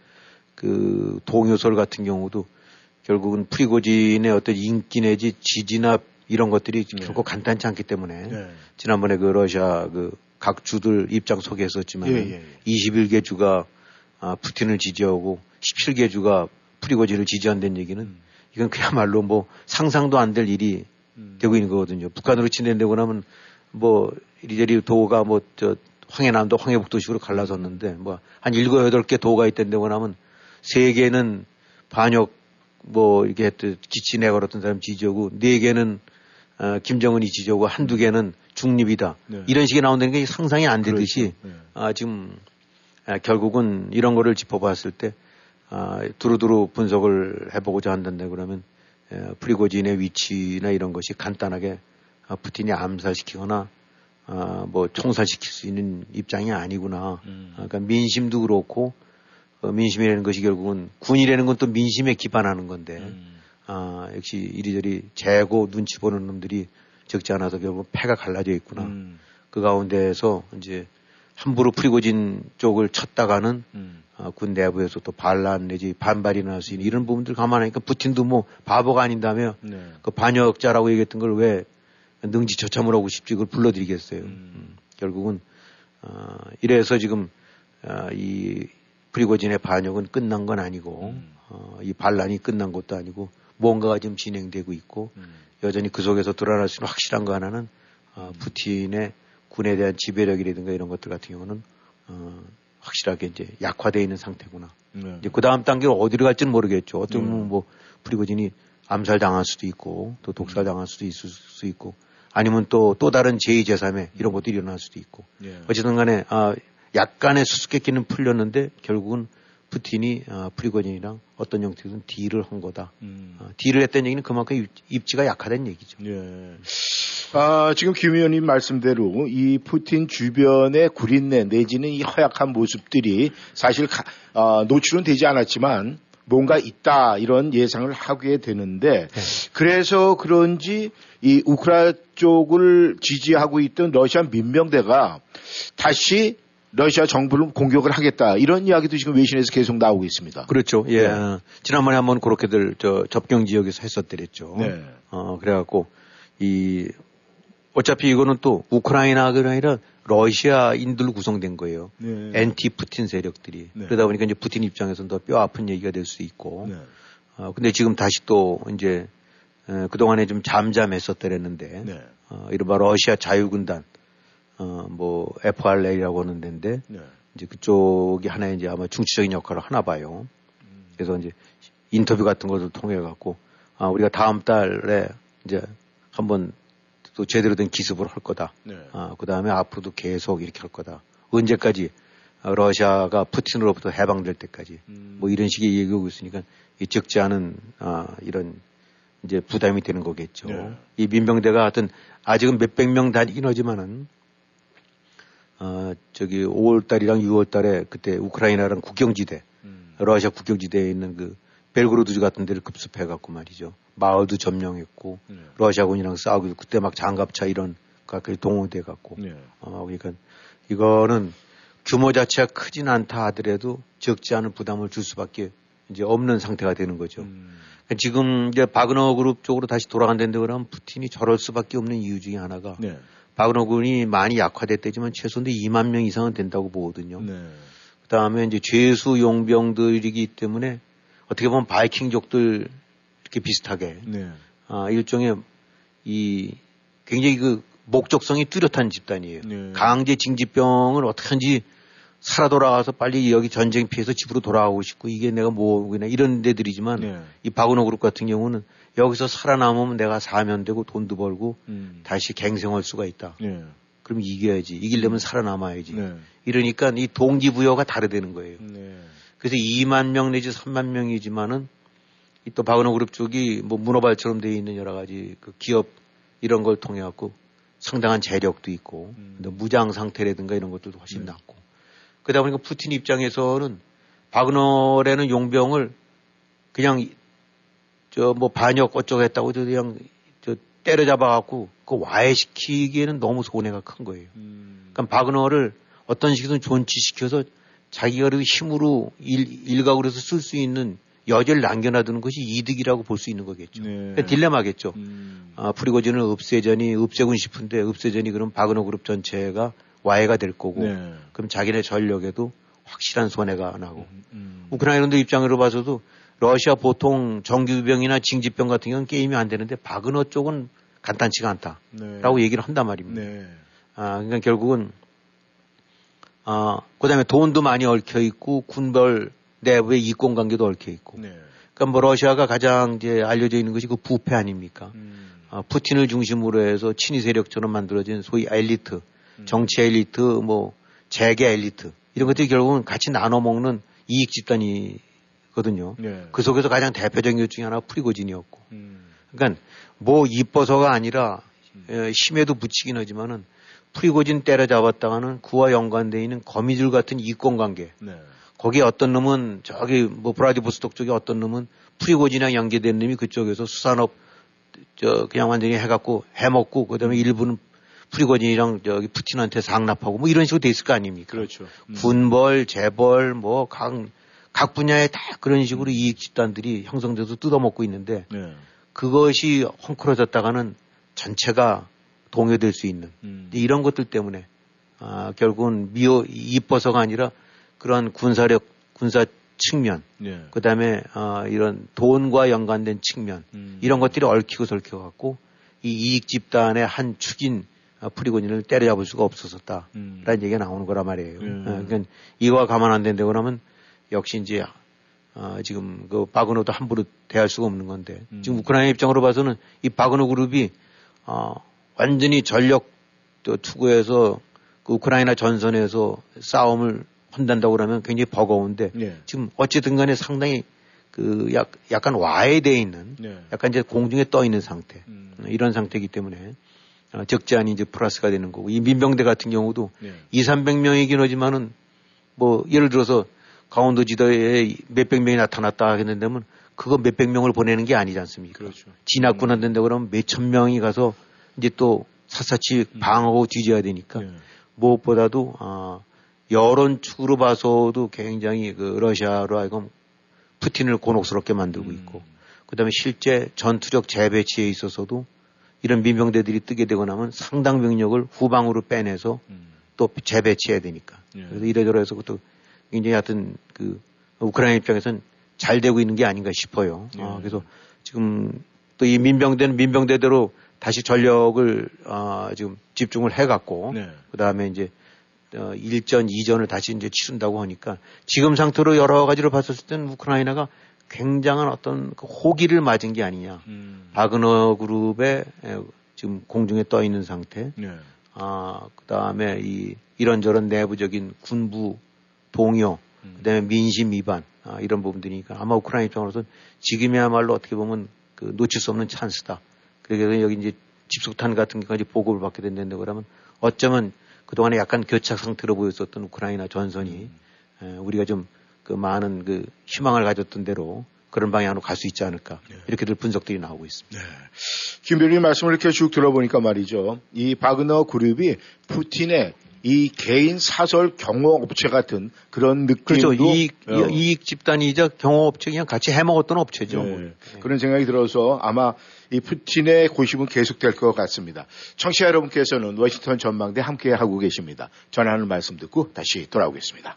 그 동요설 같은 경우도 결국은 프리고진의 어떤 인기 내지 지지나 이런 것들이 네. 결코 간단치 않기 때문에 네. 지난번에 그 러시아 그 각 주들 입장 소개했었지만 예, 예, 예. 이십일 개 주가 아, 푸틴을 지지하고 십칠 개 주가 프리고진을 지지한다는 얘기는 음. 이건 그야말로 뭐 상상도 안 될 일이 음. 되고 있는 거거든요. 북한으로 진행되고 나면 뭐 이리저리 도가 뭐 저 황해남도 황해북도식으로 갈라섰는데 뭐 한 일곱 여덟 개 도가 있던데고 나면 세 개는 반역 뭐 이렇게 기치 내걸었던 사람 지지하고 네 개는 어, 김정은이 지지하고 한두 개는 중립이다. 네. 이런 식이 나온다는 게 상상이 안 되듯이, 네. 아, 지금, 아, 결국은 이런 거를 짚어봤을 때, 아, 두루두루 분석을 해보고자 한다는데 그러면, 에, 프리고진의 위치나 이런 것이 간단하게, 아, 푸틴이 암살시키거나, 아, 뭐, 총살시킬 수 있는 입장이 아니구나. 음. 아, 그러니까 민심도 그렇고, 어, 민심이라는 것이 결국은, 군이라는 건 또 민심에 기반하는 건데, 음. 아, 역시 이리저리 재고 눈치 보는 놈들이 적지 않아서 결국 패가 갈라져 있구나. 음. 그 가운데에서 이제 함부로 프리고진 쪽을 쳤다가는 음. 아, 군 내부에서 또 반란 내지 반발이 날 수 있는 이런 부분들 감안하니까 푸틴도 뭐 바보가 아닌다며 네. 그 반역자라고 얘기했던 걸 왜 능지처참을 하고 싶지 그걸 불러들이겠어요. 음. 음. 결국은 아, 이래서 지금 아, 이 프리고진의 반역은 끝난 건 아니고 음. 어, 이 반란이 끝난 것도 아니고 뭔가가 지금 진행되고 있고 음. 여전히 그 속에서 드러날 수 있는 확실한 거 하나는 어, 음. 푸틴의 군에 대한 지배력이라든가 이런 것들 같은 경우는 어, 확실하게 이제 약화되어 있는 상태구나. 네. 이제 그 다음 단계로 어디로 갈지는 모르겠죠. 어떤 음. 뭐 프리고진이 암살당할 수도 있고 또 독살당할 수도 있을 수 있고 아니면 또 또 다른 제이 제삼의 이런 것도 일어날 수도 있고 네. 어쨌든 간에 어, 약간의 수수께끼는 풀렸는데 결국은 푸틴이 어, 프리고진이랑 어떤 형태든 딜을 한 거다. 음. 어, 딜을 했다는 얘기는 그만큼 입, 입지가 약하다는 얘기죠. 예. 아, 지금 김 의원님 말씀대로 이 푸틴 주변의 구린내 내지는 이 허약한 모습들이 사실 가, 어, 노출은 되지 않았지만 뭔가 있다 이런 예상을 하게 되는데 네. 그래서 그런지 이 우크라 쪽을 지지하고 있던 러시아 민병대가 다시 러시아 정부를 공격을 하겠다 이런 이야기도 지금 외신에서 계속 나오고 있습니다. 그렇죠. 예. 네. 지난번에 한번 그렇게들 저 접경 지역에서 했었더랬죠. 네. 어 그래갖고 이 어차피 이거는 또 우크라이나가 아니라 러시아인들로 구성된 거예요. 네. 엔티 푸틴 세력들이 네. 그러다 보니까 이제 푸틴 입장에서는 더 뼈 아픈 얘기가 될 수 있고. 네. 어 근데 지금 다시 또 이제 그 동안에 좀 잠잠했었더랬는데. 네. 어 이른바 러시아 자유군단. 어, 뭐 에프알엘이라고 하는 데인데 네. 이제 그쪽이 하나의 이제 아마 중추적인 역할을 하나 봐요. 음. 그래서 이제 인터뷰 같은 것을 통해 갖고 아 우리가 다음 달에 이제 한번 또 제대로 된 기습을 할 거다. 네. 아 그다음에 앞으로도 계속 이렇게 할 거다. 언제까지 러시아가 푸틴으로부터 해방될 때까지 음. 뭐 이런 식의 얘기하고 있으니까 이 적지 않은 아 이런 이제 부담이 되는 거겠죠. 네. 이 민병대가 하여튼 아직은 몇백 명 단위긴 하지만은 어 저기 오월 달이랑 유월 달에 그때 우크라이나랑 국경지대 음. 러시아 국경지대에 있는 그 벨그로드주 같은 데를 급습해 갖고 말이죠. 마을도 점령했고 네. 러시아군이랑 싸우고 그때 막 장갑차 이런 것까지 동원돼 갖고 네. 어 그러니까 이거는 규모 자체가 크진 않다 하더라도 적지 않은 부담을 줄 수밖에 이제 없는 상태가 되는 거죠. 음. 지금 이제 바그너 그룹 쪽으로 다시 돌아간다는데 그러면 푸틴이 저럴 수밖에 없는 이유 중에 하나가 네. 바그너 군이 많이 약화됐다지만 최소한 이만 명 이상은 된다고 보거든요. 네. 그 다음에 이제 죄수 용병들이기 때문에 어떻게 보면 바이킹족들 이렇게 비슷하게 네. 아, 일종의 이 굉장히 그 목적성이 뚜렷한 집단이에요. 네. 강제 징집병을 어떻게 하는지 살아 돌아와서 빨리 여기 전쟁 피해서 집으로 돌아가고 싶고 이게 내가 뭐냐 이런 데들이지만 네. 이 바그너 그룹 같은 경우는 여기서 살아남으면 내가 사면되고 돈도 벌고 음. 다시 갱생할 수가 있다. 네. 그럼 이겨야지. 이기려면 살아남아야지. 네. 이러니까 이 동기부여가 다르다는 거예요. 네. 그래서 이만 명 내지 삼만 명이지만은 또 바그너 그룹 쪽이 뭐 문어발처럼 되어 있는 여러 가지 그 기업 이런 걸 통해 갖고 상당한 재력도 있고 음. 무장 상태라든가 이런 것들도 훨씬 네. 낮고 그러다 보니까 푸틴 입장에서는 바그너라는 용병을 그냥 저 뭐 반역 어쩌고 했다고 그냥 저 때려잡아갖고 그 와해시키기에는 너무 손해가 큰 거예요. 음. 그러니까 바그너를 어떤 식으로든 존치시켜서 자기가 그래도 힘으로 일, 일각으로 해서 쓸 수 있는 여지를 남겨놔두는 것이 이득이라고 볼 수 있는 거겠죠. 네. 그러니까 딜레마겠죠. 음. 아, 프리고진을 없애자니 없애군 싶은데 없애자니 그럼 바그너 그룹 전체가 와해가 될 거고 네. 그럼 자기네 전력에도 확실한 손해가 나고 음, 음. 우크라이나인들 입장으로 봐서도 러시아 보통 정규병이나 징집병 같은 경우는 게임이 안 되는데 바그너 쪽은 간단치가 않다라고 네. 얘기를 한단 말입니다. 네. 아, 그러니까 결국은 아, 그다음에 돈도 많이 얽혀 있고 군벌 내부의 이권 관계도 얽혀 있고 네. 그러니까 뭐 러시아가 가장 이제 알려져 있는 것이 그 부패 아닙니까? 음. 아, 푸틴을 중심으로 해서 친위 세력처럼 만들어진 소위 엘리트 정치 엘리트, 뭐, 재계 엘리트, 이런 것들이 결국은 같이 나눠 먹는 이익 집단이거든요. 네. 그 속에서 가장 대표적인 것 중에 하나가 프리고진이었고. 음. 그러니까 뭐 이뻐서가 아니라 음. 심에도 붙이긴 하지만은 프리고진 때려잡았다가는 그와 연관되어 있는 거미줄 같은 이권 관계. 네. 거기에 어떤 놈은 저기 뭐 브라디보스톡 쪽에 어떤 놈은 프리고진이랑 연계된 놈이 그쪽에서 수산업 저 그냥 완전히 해갖고 해먹고 그다음에 일부는 프리고진이랑 저기 푸틴한테 상납하고 뭐 이런 식으로 돼 있을 거 아닙니까? 그렇죠. 음. 군벌, 재벌, 뭐 각 각 분야에 다 그런 식으로 음. 이익 집단들이 형성돼서 뜯어먹고 있는데 네. 그것이 헝클어졌다가는 전체가 동요될 수 있는 음. 이런 것들 때문에 아, 결국은 미워 이뻐서가 아니라 그런 군사력, 군사 측면, 네. 그 다음에 아, 이런 돈과 연관된 측면 음. 이런 것들이 얽히고 설켜 갖고 이 이익 집단의 한 축인 프리고진을 때려잡을 수가 없었었다라는 음. 얘기가 나오는 거란 말이에요. 음. 어, 그러니까 이와 감안 안 된다고 하면 역시 이제 어, 지금 그 바그너도 함부로 대할 수가 없는 건데 음. 지금 우크라이나 입장으로 봐서는 이 바그너 그룹이 어, 완전히 전력 투구에서 그 우크라이나 전선에서 싸움을 한단다고 하면 굉장히 버거운데 네. 지금 어쨌든 간에 상당히 그 약, 약간 와해되어 있는 네. 약간 이제 공중에 떠 있는 상태 음. 이런 상태이기 때문에 적지 않은 이제 플러스가 되는 거고 이 민병대 같은 경우도 네. 이삼백 명이긴 하지만은 뭐 예를 들어서 강원도 지도에 몇백 명이 나타났다 했는데면 그거 몇백 명을 보내는 게 아니지 않습니까? 그렇죠. 진압군 음. 한다는데 그러면 몇천 명이 가서 이제 또 샅샅이 음. 방어하고 뒤져야 되니까 네. 무엇보다도 아, 여론 축으로 봐서도 굉장히 그 러시아로 하여금 푸틴을 곤혹스럽게 만들고 있고 음. 그다음에 실제 전투력 재배치에 있어서도 이런 민병대들이 뜨게 되고 나면 상당 병력을 후방으로 빼내서 음. 또 재배치해야 되니까. 예. 그래서 이래저래 해서 그것도 굉장히 하여튼 그 우크라이나 입장에서는 잘 되고 있는 게 아닌가 싶어요. 예. 아, 그래서 지금 또 이 민병대는 민병대대로 다시 전력을 어, 지금 집중을 해갖고 네. 그 다음에 이제 어, 일전, 이전을 다시 이제 치른다고 하니까 지금 상태로 여러 가지로 봤었을 때는 우크라이나가 굉장한 어떤 그 호기를 맞은 게 아니냐. 음. 바그너 그룹의 지금 공중에 떠 있는 상태. 네. 아, 그 다음에 이 이런저런 내부적인 군부 동요, 음. 그 다음에 민심 위반, 아, 이런 부분들이니까 아마 우크라이나 입장으로서는 지금이야말로 어떻게 보면 그 놓칠 수 없는 찬스다. 그래서 여기 이제 집속탄 같은 게까지 보급을 받게 된다는데 그러면 어쩌면 그동안에 약간 교착 상태로 보였었던 우크라이나 전선이 음. 에, 우리가 좀 그 많은 그 희망을 가졌던 대로 그런 방향으로 갈 수 있지 않을까. 네. 이렇게들 분석들이 나오고 있습니다. 네. 김별님 말씀을 이렇게 쭉 들어보니까 말이죠. 이 바그너 그룹이 푸틴의 이 개인 사설 경호업체 같은 그런 느낌도. 그렇죠. 이익, 어. 이익 집단이자 경호업체 그냥 같이 해먹었던 업체죠. 네. 네. 그런 생각이 들어서 아마 이 푸틴의 고심은 계속될 것 같습니다. 청취자 여러분께서는 워싱턴 전망대 함께하고 계십니다. 전하는 말씀 듣고 다시 돌아오겠습니다.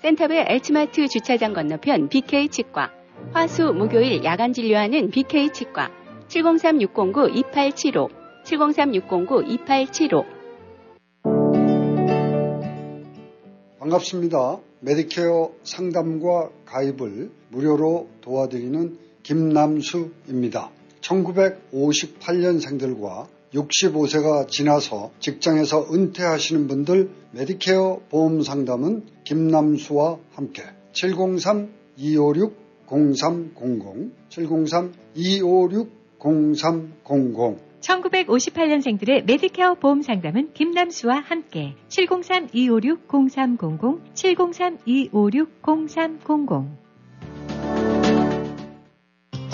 센터베 엘츠마트 주차장 건너편 비케이 치과. 화수, 목요일 야간 진료하는 비케이 치과. 칠공삼 육공구 이팔칠오. 칠공삼 육공구 이팔칠오. 반갑습니다. 메디케어 상담과 가입을 무료로 도와드리는 김남수입니다. 천구백오십팔 년생들과 육십오 세가 지나서 직장에서 은퇴하시는 분들 메디케어 보험 상담은 김남수와 함께 칠공삼 이오육 공삼공공, 칠공삼 이오육 공삼공공. 천구백오십팔 년생들의 메디케어 보험 상담은 김남수와 함께 칠공삼 이오육 공삼공공, 칠공삼 이오육 공삼공공.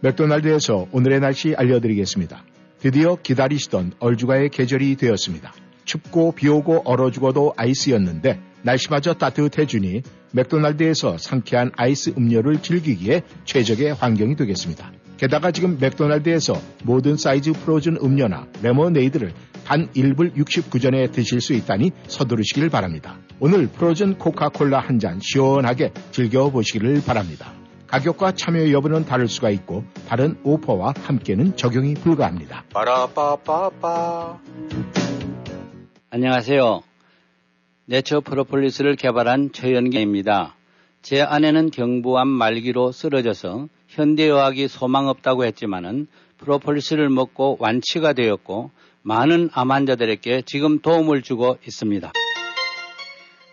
맥도날드에서 오늘의 날씨 알려드리겠습니다. 드디어 기다리시던 얼죽아의 계절이 되었습니다. 춥고 비오고 얼어 죽어도 아이스였는데 날씨마저 따뜻해지니 맥도날드에서 상쾌한 아이스 음료를 즐기기에 최적의 환경이 되겠습니다. 게다가 지금 맥도날드에서 모든 사이즈 프로즌 음료나 레모네이드를 단 일 불 육십구 전에 드실 수 있다니 서두르시길 바랍니다. 오늘 프로즌 코카콜라 한 잔 시원하게 즐겨보시기를 바랍니다. 가격과 참여 여부는 다를 수가 있고 다른 오퍼와 함께는 적용이 불가합니다. 빠라빠빠빠. 안녕하세요. 네처 프로폴리스를 개발한 최연계입니다. 제 아내는 경부암 말기로 쓰러져서 현대의학이 소망 없다고 했지만은 프로폴리스를 먹고 완치가 되었고 많은 암 환자들에게 지금 도움을 주고 있습니다.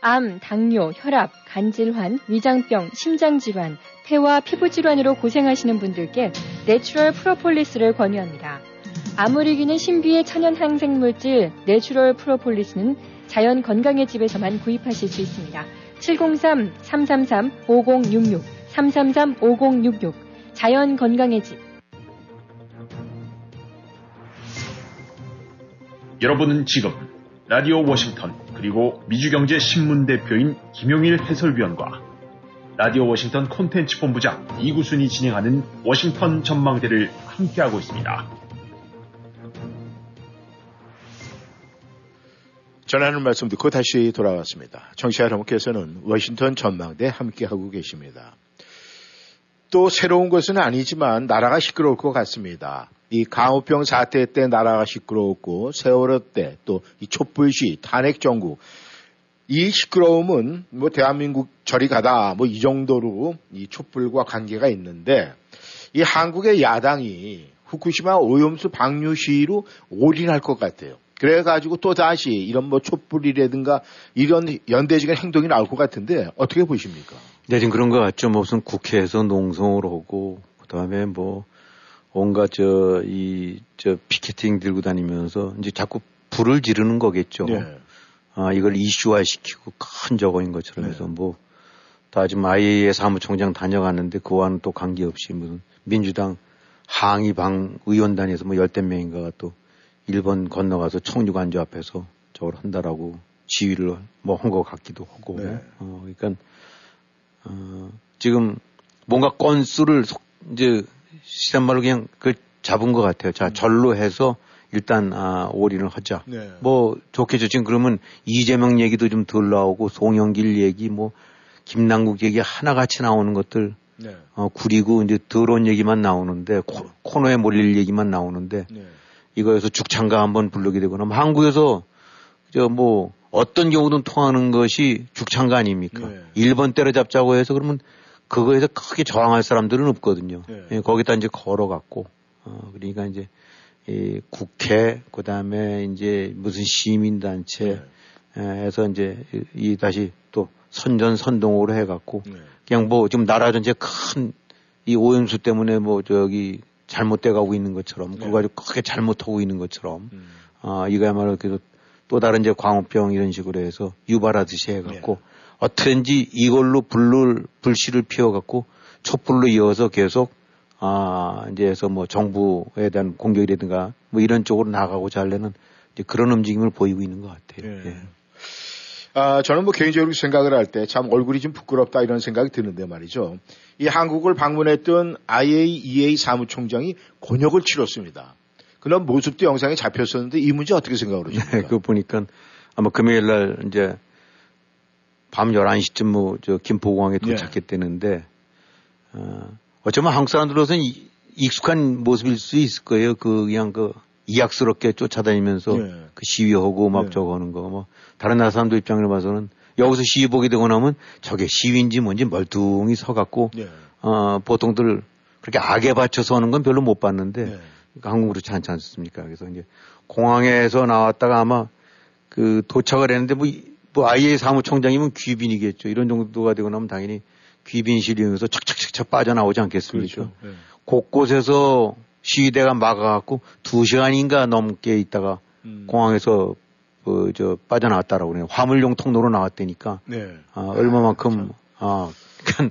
암, 당뇨, 혈압, 간질환, 위장병, 심장질환, 폐와 피부질환으로 고생하시는 분들께 내추럴 프로폴리스를 권유합니다. 암을 이기는 신비의 천연 항생물질 내추럴 프로폴리스는 자연 건강의 집에서만 구입하실 수 있습니다. 칠공삼 삼삼삼 오공육육, 삼삼삼 오공육육, 자연 건강의 집. 여러분은 지금 라디오 워싱턴 그리고 미주경제신문 대표인 김용일 해설위원과 라디오 워싱턴 콘텐츠 본부장 이구순이 진행하는 워싱턴 전망대를 함께하고 있습니다. 전하는 말씀 듣고 다시 돌아왔습니다. 청취자 여러분께서는 워싱턴 전망대 함께하고 계십니다. 또 새로운 것은 아니지만 나라가 시끄러울 것 같습니다. 이 강우병 사태 때 나라가 시끄러웠고 세월호 때 또 이 촛불 시 탄핵 정국 이 시끄러움은 뭐 대한민국 저리 가다 뭐 이 정도로 이 촛불과 관계가 있는데 이 한국의 야당이 후쿠시마 오염수 방류 시위로 올인할 것 같아요. 그래가지고 또 다시 이런 뭐 촛불이라든가 이런 연대적인 행동이 나올 것 같은데 어떻게 보십니까? 네, 지금 그런 것 같죠. 무슨 국회에서 농성을 하고, 그 다음에 뭐 온갖 저, 이, 저 피켓팅 들고 다니면서 이제 자꾸 불을 지르는 거겠죠. 네. 아, 이걸 이슈화 시키고 큰 저거인 것처럼 해서 네. 뭐 다 지금 아이에이이에이 사무총장 다녀갔는데 그와는 또 관계없이 무슨 민주당 항의방 의원단에서 뭐 열댓 명인가가 또 일본 건너가서 총리관저 앞에서 저걸 한다라고 지휘를 뭐 한 것 같기도 하고. 네. 어, 그러니까, 어, 지금 뭔가 건수를 속, 이제 시단 말로 그냥 그 잡은 것 같아요. 자, 절로 해서 일단, 아, 올인을 하자. 네. 뭐 좋겠죠. 지금 그러면 이재명 얘기도 좀 덜 나오고 송영길 얘기 뭐 김남국 얘기 하나같이 나오는 것들. 네. 어, 구리고 이제 더러운 얘기만 나오는데 코, 코너에 몰릴 얘기만 나오는데 네. 이거에서 죽창가 한번 부르게 되거나 뭐 한국에서 저 뭐 어떤 경우든 통하는 것이 죽창가 아닙니까? 네. 일본 때려잡자고 해서 그러면 그거에서 크게 저항할 사람들은 없거든요. 네. 예, 거기다 이제 걸어갔고 어, 그러니까 이제 이 국회 그다음에 이제 무슨 시민단체에서 네. 이제 이, 이 다시 또 선전 선동으로 해갖고 네. 그냥 뭐 지금 나라 전체 큰 이 오염수 때문에 뭐 저기 잘못돼 가고 있는 것처럼 네. 그거 가지고 크게 잘못하고 있는 것처럼 음. 아 이거야말로 계속 또 다른 이제 광우병 이런 식으로 해서 유발하듯이 해갖고 네. 어떻게든지 이걸로 불을 불씨를 피워갖고 촛불로 이어서 계속 아 이제 해서 뭐 정부에 대한 공격이라든가 뭐 이런 쪽으로 나가고자 하려는 이제 그런 움직임을 보이고 있는 것 같아요. 네. 네. 아, 저는 뭐 개인적으로 생각을 할 때 참 얼굴이 좀 부끄럽다 이런 생각이 드는데 말이죠. 이 한국을 방문했던 아이에이이에이 사무총장이 곤역을 치렀습니다. 그런 모습도 영상에 잡혔었는데 이 문제 어떻게 생각을 하십니까? 네, 그거 보니까 아마 금요일 날 이제 밤 열한 시쯤 뭐 저 김포공항에 도착했다는데 네. 어, 어쩌면 한국 사람들로서는 이, 익숙한 모습일 수 있을 거예요. 그 그냥 그 이악스럽게 쫓아다니면서 네. 그 시위하고 막 네. 저거 하는 거 뭐 다른 나라 사람들 입장으로 봐서는 여기서 시위 보게 되고 나면 저게 시위인지 뭔지 멀뚱히 서갖고 네. 어, 보통들 그렇게 악에 받쳐서 하는 건 별로 못 봤는데 네. 그러니까 한국은 그렇지 않지 않습니까? 그래서 이제 공항에서 나왔다가 아마 그 도착을 했는데 뭐, 뭐 아이에이이에이 사무총장이면 귀빈이겠죠. 이런 정도가 되고 나면 당연히 귀빈실 이용해서 착착착착 빠져나오지 않겠습니까? 그렇죠. 네. 곳곳에서 시위대가 막아갖고 두 시간인가 넘게 있다가 음. 공항에서 그 저 빠져나왔다라고 그래요. 화물용 통로로 나왔다니까. 네. 아, 네. 얼마만큼 아, 그러니까 음.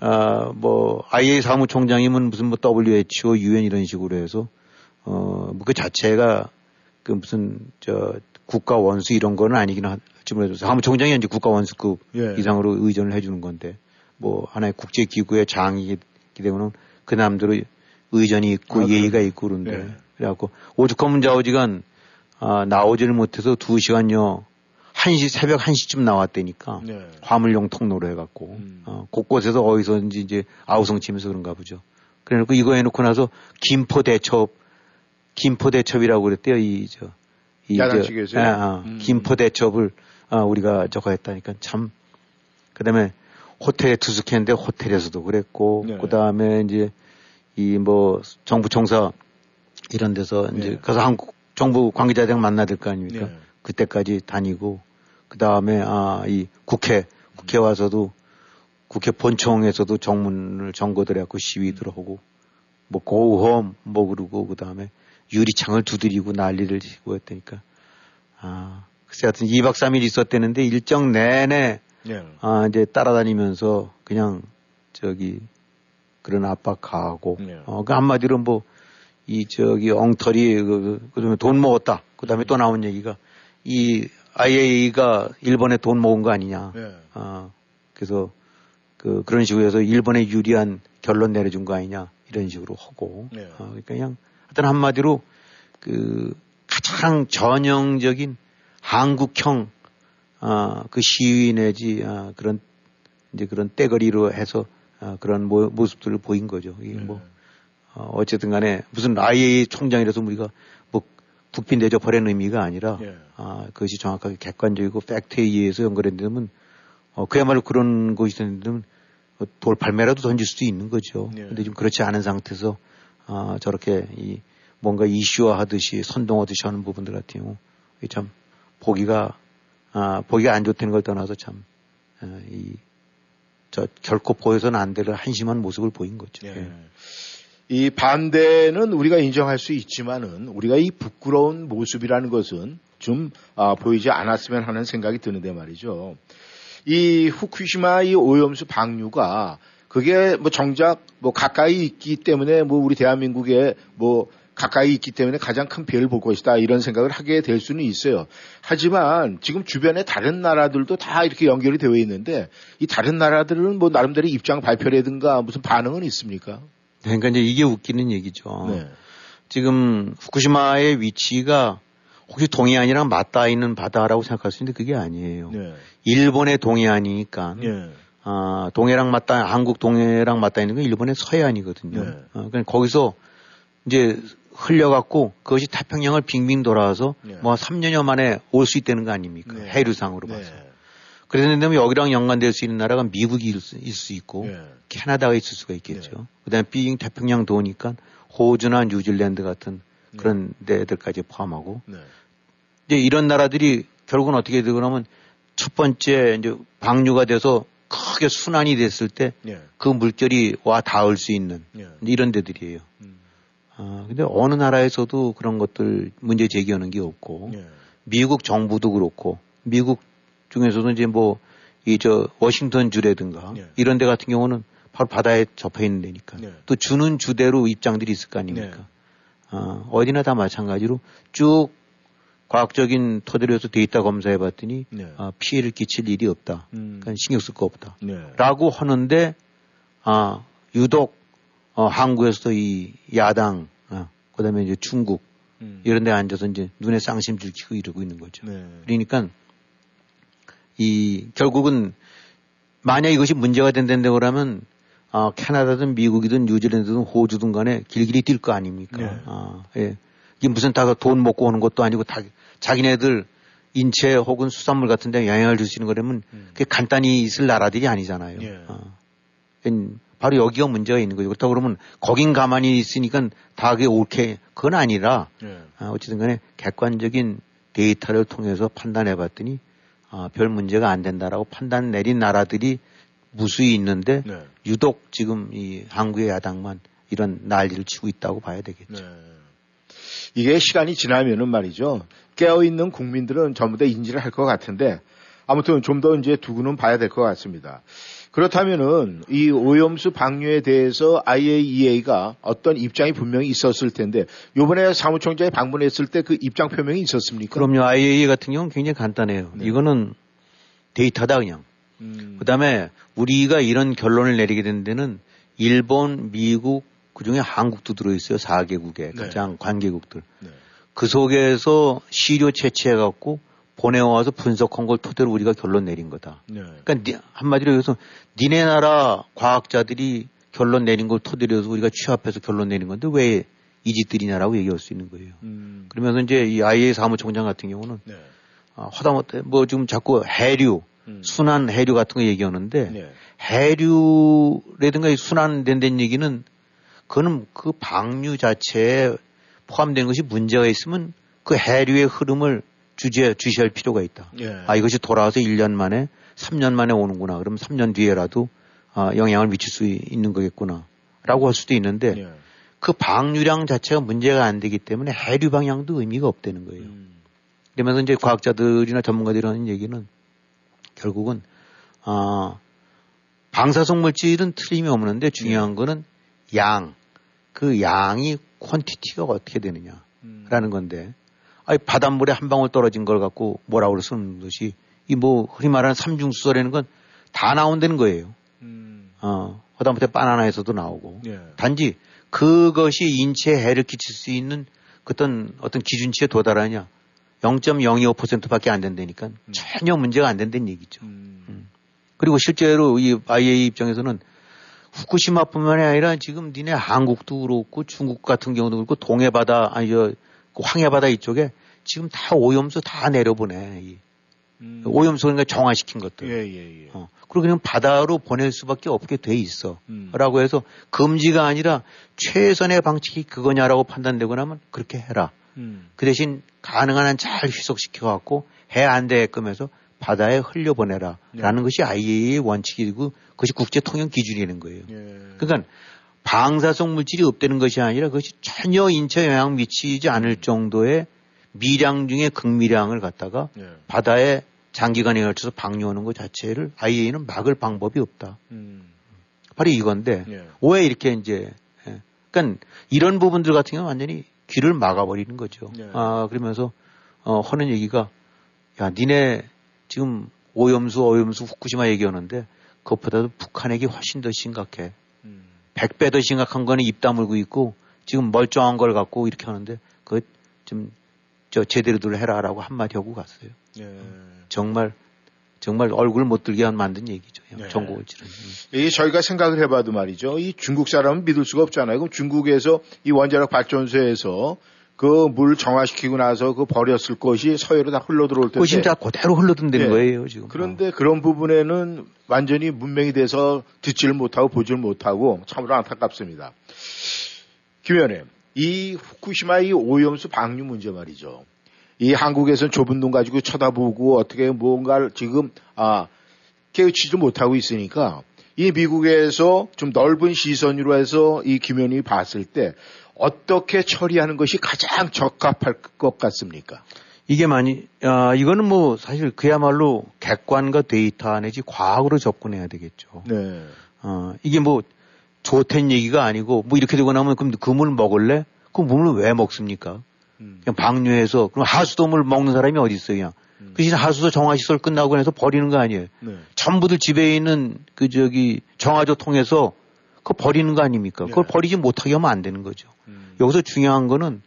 아, 뭐 아이에이이에이 사무총장이면 무슨 뭐 더블유에이치오, 유엔 이런 식으로 해서 어, 그 자체가 그 무슨 저 국가 원수 이런 거는 아니기는 하지만 사무총장이 이제 국가 원수급 예. 이상으로 의전을 해주는 건데 뭐 하나의 국제 기구의 장이기 때문에 그 남대로 의전이 있고 아, 예의가 있고 그런데 네. 그래갖고 오죽하면 좌우지간 아, 나오지를 못해서 두 시간여 한 시 새벽 한 시쯤 나왔다니까 네. 화물용 통로로 해갖고 음. 어, 곳곳에서 어디서든지 이제 아우성치면서 그런가 보죠. 그래놓고 이거 해놓고 나서 김포 대첩 김포 대첩이라고 그랬대요. 이 저 이 야당 측에서 아, 음. 김포 대첩을 아, 우리가 저거 했다니까 참. 그다음에 호텔에 투숙했는데 호텔에서도 그랬고 네. 그다음에 이제 이, 뭐, 정부 청사, 이런 데서, 이제, 네. 가서 한국, 정부 관계자랑 만나야 될 거 아닙니까? 네. 그때까지 다니고, 그 다음에, 아, 이 국회, 국회 와서도, 국회 본청에서도 정문을 정거들 해갖고 시위 들어오고, 뭐, 고험, 뭐, 그러고, 그 다음에, 유리창을 두드리고 난리를 치고 했다니까. 아, 글쎄, 하여튼 이 박 삼 일 있었다는데, 일정 내내, 네. 아, 이제 따라다니면서, 그냥, 저기, 그런 압박하고, 네. 어, 그 한마디로 뭐, 이, 저기, 엉터리, 그, 그, 다음에 돈 먹었다. 그 다음에 네. 또 나온 얘기가, 이, 아이에이이에이가 일본에 돈 모은 거 아니냐. 네. 어, 그래서, 그, 그런 식으로 해서 일본에 유리한 결론 내려준 거 아니냐. 이런 식으로 하고. 네. 어, 그러니까 그냥, 하여튼 한마디로, 그, 가장 전형적인 한국형, 아, 어, 그 시위 내지, 아, 어, 그런, 이제 그런 떼거리로 해서 아, 그런 모, 모습들을 보인 거죠. 이게 네. 뭐, 어, 어쨌든 간에 무슨 아이에이이에이 총장이라서 우리가 뭐 국빈 대접하라는 의미가 아니라 네. 아, 그것이 정확하게 객관적이고 팩트에 의해서 연결된다면 어, 그야말로 그런 것이 된다면 돌팔매라도 던질 수도 있는 거죠. 그런데 예. 지금 그렇지 않은 상태에서 아, 저렇게 이 뭔가 이슈화하듯이 선동하듯이 하는 부분들 같은 경우 참 보기가 아, 보기가 안 좋다는 걸 떠나서 참 이 저 결코 보여서는 안 될 한심한 모습을 보인 거죠. 예. 예. 이 반대는 우리가 인정할 수 있지만은 우리가 이 부끄러운 모습이라는 것은 좀 아, 보이지 않았으면 하는 생각이 드는데 말이죠. 이 후쿠시마 이 오염수 방류가 그게 뭐 정작 뭐 가까이 있기 때문에 뭐 우리 대한민국에 뭐 가까이 있기 때문에 가장 큰 피해를 볼 것이다 이런 생각을 하게 될 수는 있어요. 하지만 지금 주변의 다른 나라들도 다 이렇게 연결이 되어 있는데 이 다른 나라들은 뭐 나름대로 입장 발표라든가 무슨 반응은 있습니까? 그러니까 이제 이게 웃기는 얘기죠. 네. 지금 후쿠시마의 위치가 혹시 동해안이랑 맞닿아 있는 바다라고 생각할 수 있는데 그게 아니에요. 네. 일본의 동해안이니까 네. 아, 동해랑 맞닿아 한국 동해랑 맞닿아 있는 건 일본의 서해안이거든요. 네. 아, 그러니까 거기서 이제 흘려갖고 그것이 태평양을 빙빙 돌아와서 네. 뭐 삼 년여 만에 올 수 있다는 거 아닙니까? 네. 해류상으로 봐서. 네. 그랬는데 여기랑 연관될 수 있는 나라가 미국이 있을 수 있고 네. 캐나다가 있을 수가 있겠죠. 네. 그다음에 빙 태평양 도니까 호주나 뉴질랜드 같은 그런 네. 데들까지 포함하고 네. 이제 이런 나라들이 결국은 어떻게 되거나면 첫 번째 이제 방류가 돼서 크게 순환이 됐을 때 그 네. 물결이 와 닿을 수 있는 네. 이런 데들이에요. 음. 아 근데 어느 나라에서도 그런 것들 문제 제기하는 게 없고 네. 미국 정부도 그렇고 미국 중에서도 이제 뭐 이 저 워싱턴 주라든가 네. 이런 데 같은 경우는 바로 바다에 접해 있는 데니까 네. 또 주는 주대로 입장들이 있을 거 아닙니까? 네. 어, 어디나 다 마찬가지로 쭉 과학적인 토대로에서 데이터 검사해 봤더니 네. 어, 피해를 끼칠 일이 없다. 음. 그러니까 신경 쓸 거 없다. 네. 라고 하는데 어, 유독 어, 한국에서도 이 야당 어, 그다음에 이제 중국 음. 이런 데 앉아서 이제 눈에 쌍심 들키고 이러고 있는 거죠. 네. 그러니까 이 결국은 만약 이것이 문제가 된다고 하면 어, 캐나다든 미국이든 뉴질랜드든 호주든 간에 길길이 뛸 거 아닙니까? 네. 아, 예. 이게 무슨 다 돈 먹고 오는 것도 아니고 다 자기네들 인체 혹은 수산물 같은 데 영향을 줄 수 있는 거라면 음. 그게 간단히 있을 나라들이 아니잖아요. 네. 아. 바로 여기가 문제가 있는 거죠. 그렇다고 그러면 거긴 가만히 있으니까 다 그게 옳게 그건 아니라 네. 아, 어쨌든 간에 객관적인 데이터를 통해서 판단해 봤더니 아, 별 문제가 안 된다라고 판단 내린 나라들이 무수히 있는데 네. 유독 지금 이 한국의 야당만 이런 난리를 치고 있다고 봐야 되겠죠. 네. 이게 시간이 지나면은 말이죠. 깨어있는 국민들은 전부 다 인지를 할 것 같은데 아무튼 좀 더 이제 두고는 봐야 될 것 같습니다. 그렇다면은 이 오염수 방류에 대해서 아이에이이에이가 어떤 입장이 분명히 있었을 텐데 이번에 사무총장이 방문했을 때 그 입장 표명이 있었습니까? 그럼요. 아이에이이에이 같은 경우는 굉장히 간단해요. 네. 이거는 데이터다 그냥. 음. 그다음에 우리가 이런 결론을 내리게 된 데는 일본, 미국, 그중에 한국도 들어있어요. 사 개국에 가장 네. 관계국들. 네. 그 속에서 시료 채취해갖고 보내와서 분석한 걸 토대로 우리가 결론 내린 거다. 네. 그러니까 한마디로 여기서 니네 나라 과학자들이 결론 내린 걸 토대로 해서 우리가 취합해서 결론 내린 건데 왜 이 짓들이냐라고 얘기할 수 있는 거예요. 음. 그러면서 이제 이 아이에이이에이 사무총장 같은 경우는 네. 아, 허다못해 뭐 지금 자꾸 해류, 음. 순환 해류 같은 거 얘기하는데 네. 해류라든가 순환된다는 얘기는 그거는 그 방류 자체에 포함된 것이 문제가 있으면 그 해류의 흐름을 주제, 주시할 필요가 있다. 예. 아, 이것이 돌아와서 일 년 만에, 삼 년 만에 오는구나. 그럼 삼 년 뒤에라도 아, 영향을 미칠 수 있는 거겠구나. 라고 할 수도 있는데 예. 그 방류량 자체가 문제가 안 되기 때문에 해류 방향도 의미가 없다는 거예요. 음. 그러면서 이제 과학자들이나 전문가들이 하는 얘기는 결국은 아, 방사성 물질은 틀림이 없는데 중요한 예. 거는 양, 그 양이 퀀티티가 어떻게 되느냐라는 음. 건데 아니, 바닷물에 한 방울 떨어진 걸 갖고 뭐라고 그럴 수 없는 것이 이 뭐 흔히 말하는 삼중수소라는 건 다 나온다는 거예요. 음. 어, 허다못해 바나나에서도 나오고 예. 단지 그것이 인체에 해를 끼칠 수 있는 어떤 어떤 기준치에 도달하냐 영 점 영이오 퍼센트밖에 안 된다니까 음. 전혀 문제가 안 된다는 얘기죠. 음. 음. 그리고 실제로 이 아이에이이에이 입장에서는 후쿠시마뿐만이 아니라 지금 니네 한국도 그렇고 중국 같은 경우도 그렇고 동해바다 아니 저 황해바다 이쪽에 지금 다 오염수 다 내려보내. 음. 오염수를 정화시킨 것들. 예, 예, 예. 어. 그리고 그냥 바다로 보낼 수밖에 없게 돼 있어. 음. 라고 해서 금지가 아니라 최선의 방식이 그거냐라고 판단되고 나면 그렇게 해라. 음. 그 대신 가능한 한 잘 희석시켜갖고 해 안 되게끔 해서 바다에 흘려보내라. 예. 라는 것이 아이에이이에이의 원칙이고 그것이 국제 통영 기준이라는 거예요. 예. 그러니까 방사성 물질이 없대는 것이 아니라 그것이 전혀 인체 영향 미치지 않을 정도의 미량 중에 극미량을 갖다가 예. 바다에 장기간에 걸쳐서 방류하는 것 자체를 아이에이이에이는 막을 방법이 없다. 음. 바로 이건데 예. 왜 이렇게 이제 예. 그러니까 이런 부분들 같은 경우는 완전히 귀를 막아버리는 거죠. 예. 아 그러면서 어, 하는 얘기가 야 니네 지금 오염수 오염수 후쿠시마 얘기하는데 그것보다도 북한 얘기 훨씬 더 심각해. 음. 백 배 더 심각한 거는 입 다물고 있고 지금 멀쩡한 걸 갖고 이렇게 하는데 그거 좀 저 제대로 들 해라라고 한마디 하고 갔어요. 예. 정말 정말 얼굴 못 들게 한 만든 얘기죠. 예. 전국을 치르는. 이게 저희가 생각을 해봐도 말이죠. 이 중국 사람은 믿을 수가 없잖아요. 그럼 중국에서 이 원자력 발전소에서 그 물 정화시키고 나서 그 버렸을 것이 서해로 다 흘러 들어올 텐데. 그 진짜 그대로 흘러 든다는 예. 거예요 지금. 그런데 어. 그런 부분에는 완전히 문맹이 돼서 듣지를 못하고 보지를 못하고 참으로 안타깝습니다. 김 의원님. 이 후쿠시마 이 오염수 방류 문제 말이죠. 이 한국에서는 좁은 눈 가지고 쳐다보고 어떻게 뭔가를 지금 아 깨우치지 못하고 있으니까 이 미국에서 좀 넓은 시선으로 해서 이 김연이 봤을 때 어떻게 처리하는 것이 가장 적합할 것 같습니까? 이게 많이 아 이거는 뭐 사실 그야말로 객관과 데이터 내지 과학으로 접근해야 되겠죠. 네. 어 이게 뭐 좋단 얘기가 아니고 뭐 이렇게 되고 나면 그럼 그 물 먹을래? 그 물을 왜 먹습니까? 음. 그냥 방류해서 그럼 하수도물 먹는 사람이 어디 있어요? 그냥 음. 그 대신 하수도 정화시설 끝나고 해서 버리는 거 아니에요? 네. 전부들 집에 있는 그 저기 정화조 통해서 그거 버리는 거 아닙니까? 네. 그걸 버리지 못하게 하면 안 되는 거죠. 음. 여기서 중요한 거는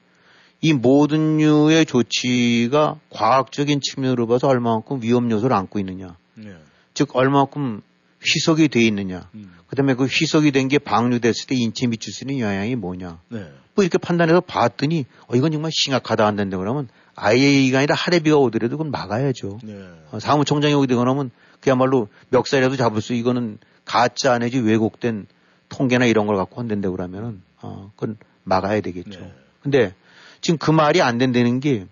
이 모든 류의 조치가 과학적인 측면으로 봐서 얼마만큼 위험 요소를 안고 있느냐, 네. 즉 얼마만큼 희석이 돼 있느냐. 음. 그다음에 그 희석이 된 게 방류됐을 때 인체에 미칠 수 있는 영향이 뭐냐. 네. 뭐 이렇게 판단해서 봤더니 어, 이건 정말 심각하다 안 된다 그러면 아이에이이에이가 아니라 하레비가 오더라도 그건 막아야죠. 네. 어, 사무총장이 오게 되고 나면 그야말로 멱살이라도 잡을 수 이거는 가짜 내지 왜곡된 통계나 이런 걸 갖고 안 된다고 그러면은 어, 그건 막아야 되겠죠. 네. 근데 지금 그 말이 안 된다는 게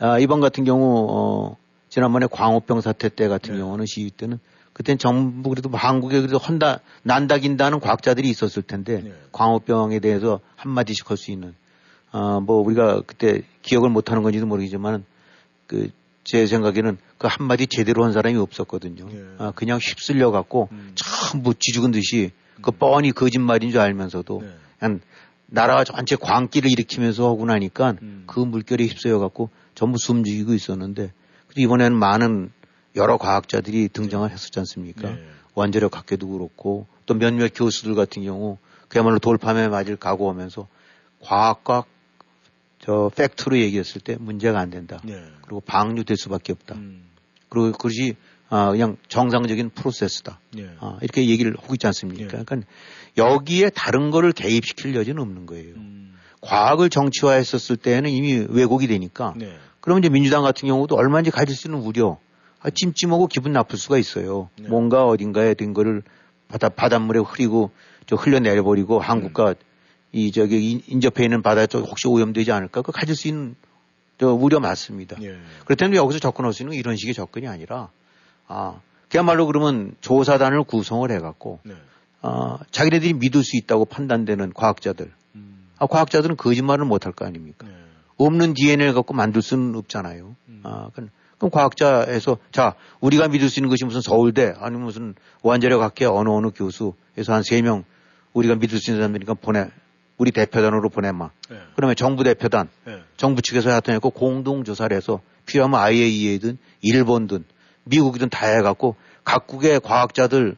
아, 이번 같은 경우 어, 지난번에 광우병 사태 때 같은 네. 경우는 시위 때는 그땐 전부 그래도 한국에 그래도 헌다, 난다, 긴다는 과학자들이 있었을 텐데, 네. 광우병에 대해서 한마디씩 할 수 있는, 어, 뭐, 우리가 그때 기억을 못하는 건지도 모르겠지만, 그, 제 생각에는 그 한마디 제대로 한 사람이 없었거든요. 네. 아, 그냥 휩쓸려갖고, 음. 전부 쥐죽은 듯이, 그 음. 뻔히 거짓말인 줄 알면서도, 네. 그냥 나라가 전체 광기를 일으키면서 하고 나니까, 음. 그 물결에 휩쓸려갖고, 전부 숨죽이고 있었는데, 그래도 이번에는 많은, 여러 과학자들이 등장을 했었지 않습니까? 네. 원자력 학계도 그렇고 또 몇몇 교수들 같은 경우 그야말로 돌판에 맞을 각오하면서 과학과 저 팩트로 얘기했을 때 문제가 안 된다. 네. 그리고 방류될 수밖에 없다. 음. 그리고 그것이 아 그냥 정상적인 프로세스다. 네. 아 이렇게 얘기를 하고 있지 않습니까? 네. 그러니까 여기에 다른 거를 개입시킬 여지는 없는 거예요. 음. 과학을 정치화했었을 때는 이미 왜곡이 되니까 네. 그러면 이제 민주당 같은 경우도 얼마든지 가질 수 있는 우려 아, 찜찜하고 기분 나쁠 수가 있어요. 네. 뭔가 어딘가에 된 거를 바다, 바닷물에 흐리고 저 흘려내려버리고 한국과 음. 이 저기 인접해 있는 바다 쪽 혹시 오염되지 않을까? 그거 가질 수 있는 저 우려 맞습니다. 네. 그렇다면 여기서 접근할 수 있는 건 이런 식의 접근이 아니라 아, 그야말로 그러면 조사단을 구성을 해갖고 네. 아, 자기네들이 믿을 수 있다고 판단되는 과학자들. 음. 아, 과학자들은 거짓말을 못할 거 아닙니까? 네. 없는 디엔에이를 갖고 만들 수는 없잖아요. 음. 아, 그러니까 그럼 과학자에서 자 우리가 믿을 수 있는 것이 무슨 서울대 아니면 무슨 원자력 학계 어느 어느 교수에서 한 세 명 우리가 믿을 수 있는 사람이니까 보내 우리 대표단으로 보내마. 네. 그러면 정부 대표단 네. 정부 측에서 하여튼고 공동 조사를 해서 필요하면 아이에이이에이든 일본든 미국이든 다 해갖고 각국의 과학자들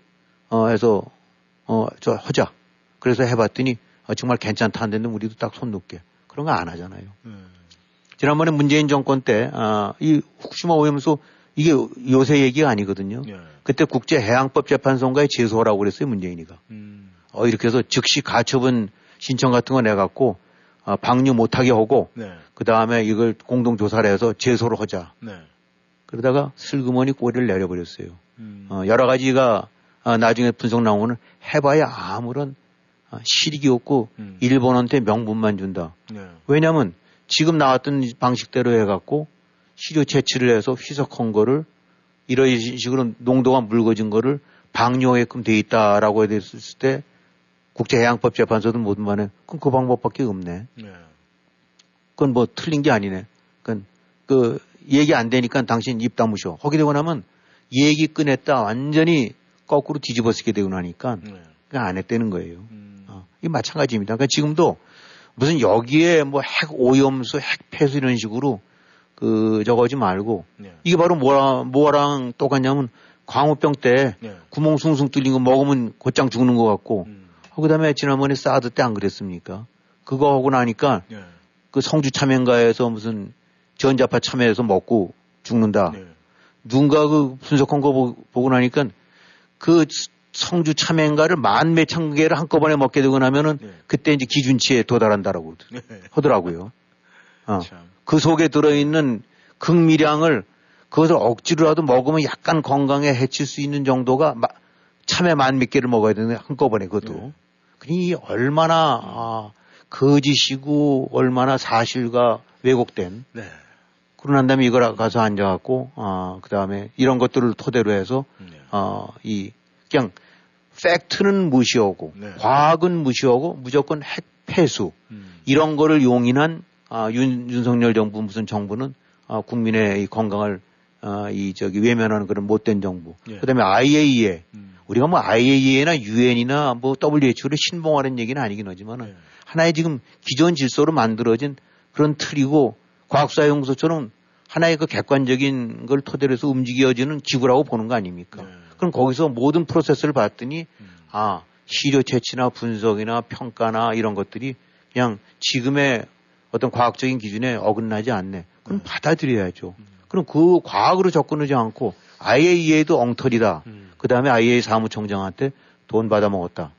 어에서 어 저 하자. 그래서 해봤더니 어, 정말 괜찮다 안 되는데 우리도 딱 손 놓게 그런 거 안 하잖아요. 네. 지난번에 문재인 정권 때, 아, 이 후쿠시마 오염수, 이게 요새 얘기가 아니거든요. 예. 그때 국제해양법재판소인가에 제소하라고 그랬어요, 문재인이가. 음. 어, 이렇게 해서 즉시 가처분 신청 같은 거 내갖고, 아, 방류 못하게 하고, 네. 그 다음에 이걸 공동조사를 해서 제소를 하자. 네. 그러다가 슬그머니 꼬리를 내려버렸어요. 음. 어, 여러 가지가 어, 나중에 분석 나오면 해봐야 아무런 어, 실익이 없고 음. 일본한테 명분만 준다. 네. 왜냐하면 지금 나왔던 방식대로 해갖고 시료 채취를 해서 희석한 거를 이런 식으로 농도가 묽어진 거를 방류하게끔 돼 있다라고 했을 때 국제해양법 재판소도 모든 만에 그건 그 방법밖에 없네. 네. 그건 뭐 틀린 게 아니네. 그건 그 얘기 안 되니까 당신 입 다무셔. 거기 되고 나면 얘기 꺼냈다 완전히 거꾸로 뒤집어 쓰게 되고 나니까 네. 그냥 안 했다는 거예요. 음. 어, 이게 마찬가지입니다. 그러니까 지금도 무슨 여기에 뭐 핵 오염수, 핵 폐수 이런 식으로 그 저거 하지 말고 네. 이게 바로 뭐라, 뭐랑 똑같냐면 광우병 때 네. 구멍 숭숭 뚫린 거 먹으면 곧장 죽는 것 같고 음. 그 다음에 지난번에 사드 때 안 그랬습니까? 그거 하고 나니까 네. 그 성주 참외인가에서 무슨 전자파 참외에서 먹고 죽는다. 네. 누군가 그 분석한 거 보, 보고 나니까 그 성주 참외인가를 만 몇천 개를 한꺼번에 먹게 되고 나면은 네. 그때 이제 기준치에 도달한다라고 네. 하더라고요. 어. 그 속에 들어있는 극미량을 그것을 억지로라도 먹으면 약간 건강에 해칠 수 있는 정도가 마, 참외 만 몇 개를 먹어야 되는데 한꺼번에 그것도. 네. 그니 얼마나 아, 거짓이고 얼마나 사실과 왜곡된. 네. 그러고 난 다음에 이걸 가서 앉아갖고 아, 그 다음에 이런 것들을 토대로 해서 네. 아, 이 그냥 팩트는 무시하고 네. 과학은 무시하고 무조건 핵 폐수 음. 이런 거를 용인한 아, 윤, 윤석열 정부 무슨 정부는 아, 국민의 이 건강을 아, 이 저기 외면하는 그런 못된 정부. 네. 그다음에 아이에이이에이. 음. 우리가 뭐 아이에이이에이나 유엔이나 뭐 더블유에이치오를 신봉하는 얘기는 아니긴 하지만 예. 하나의 지금 기존 질서로 만들어진 그런 틀이고 과학사회연구소처럼 하나의 그 객관적인 걸 토대로 해서 움직여지는 기구라고 보는 거 아닙니까? 예. 그럼 거기서 모든 프로세스를 봤더니 음. 아, 시료 채취나 분석이나 평가나 이런 것들이 그냥 지금의 어떤 과학적인 기준에 어긋나지 않네. 그럼 예. 받아들여야죠. 음. 그럼 그 과학으로 접근하지 않고 아이에이이에이도 엉터리다. 음. 그 다음에 아이에이이에이 사무총장한테 돈 받아먹었다.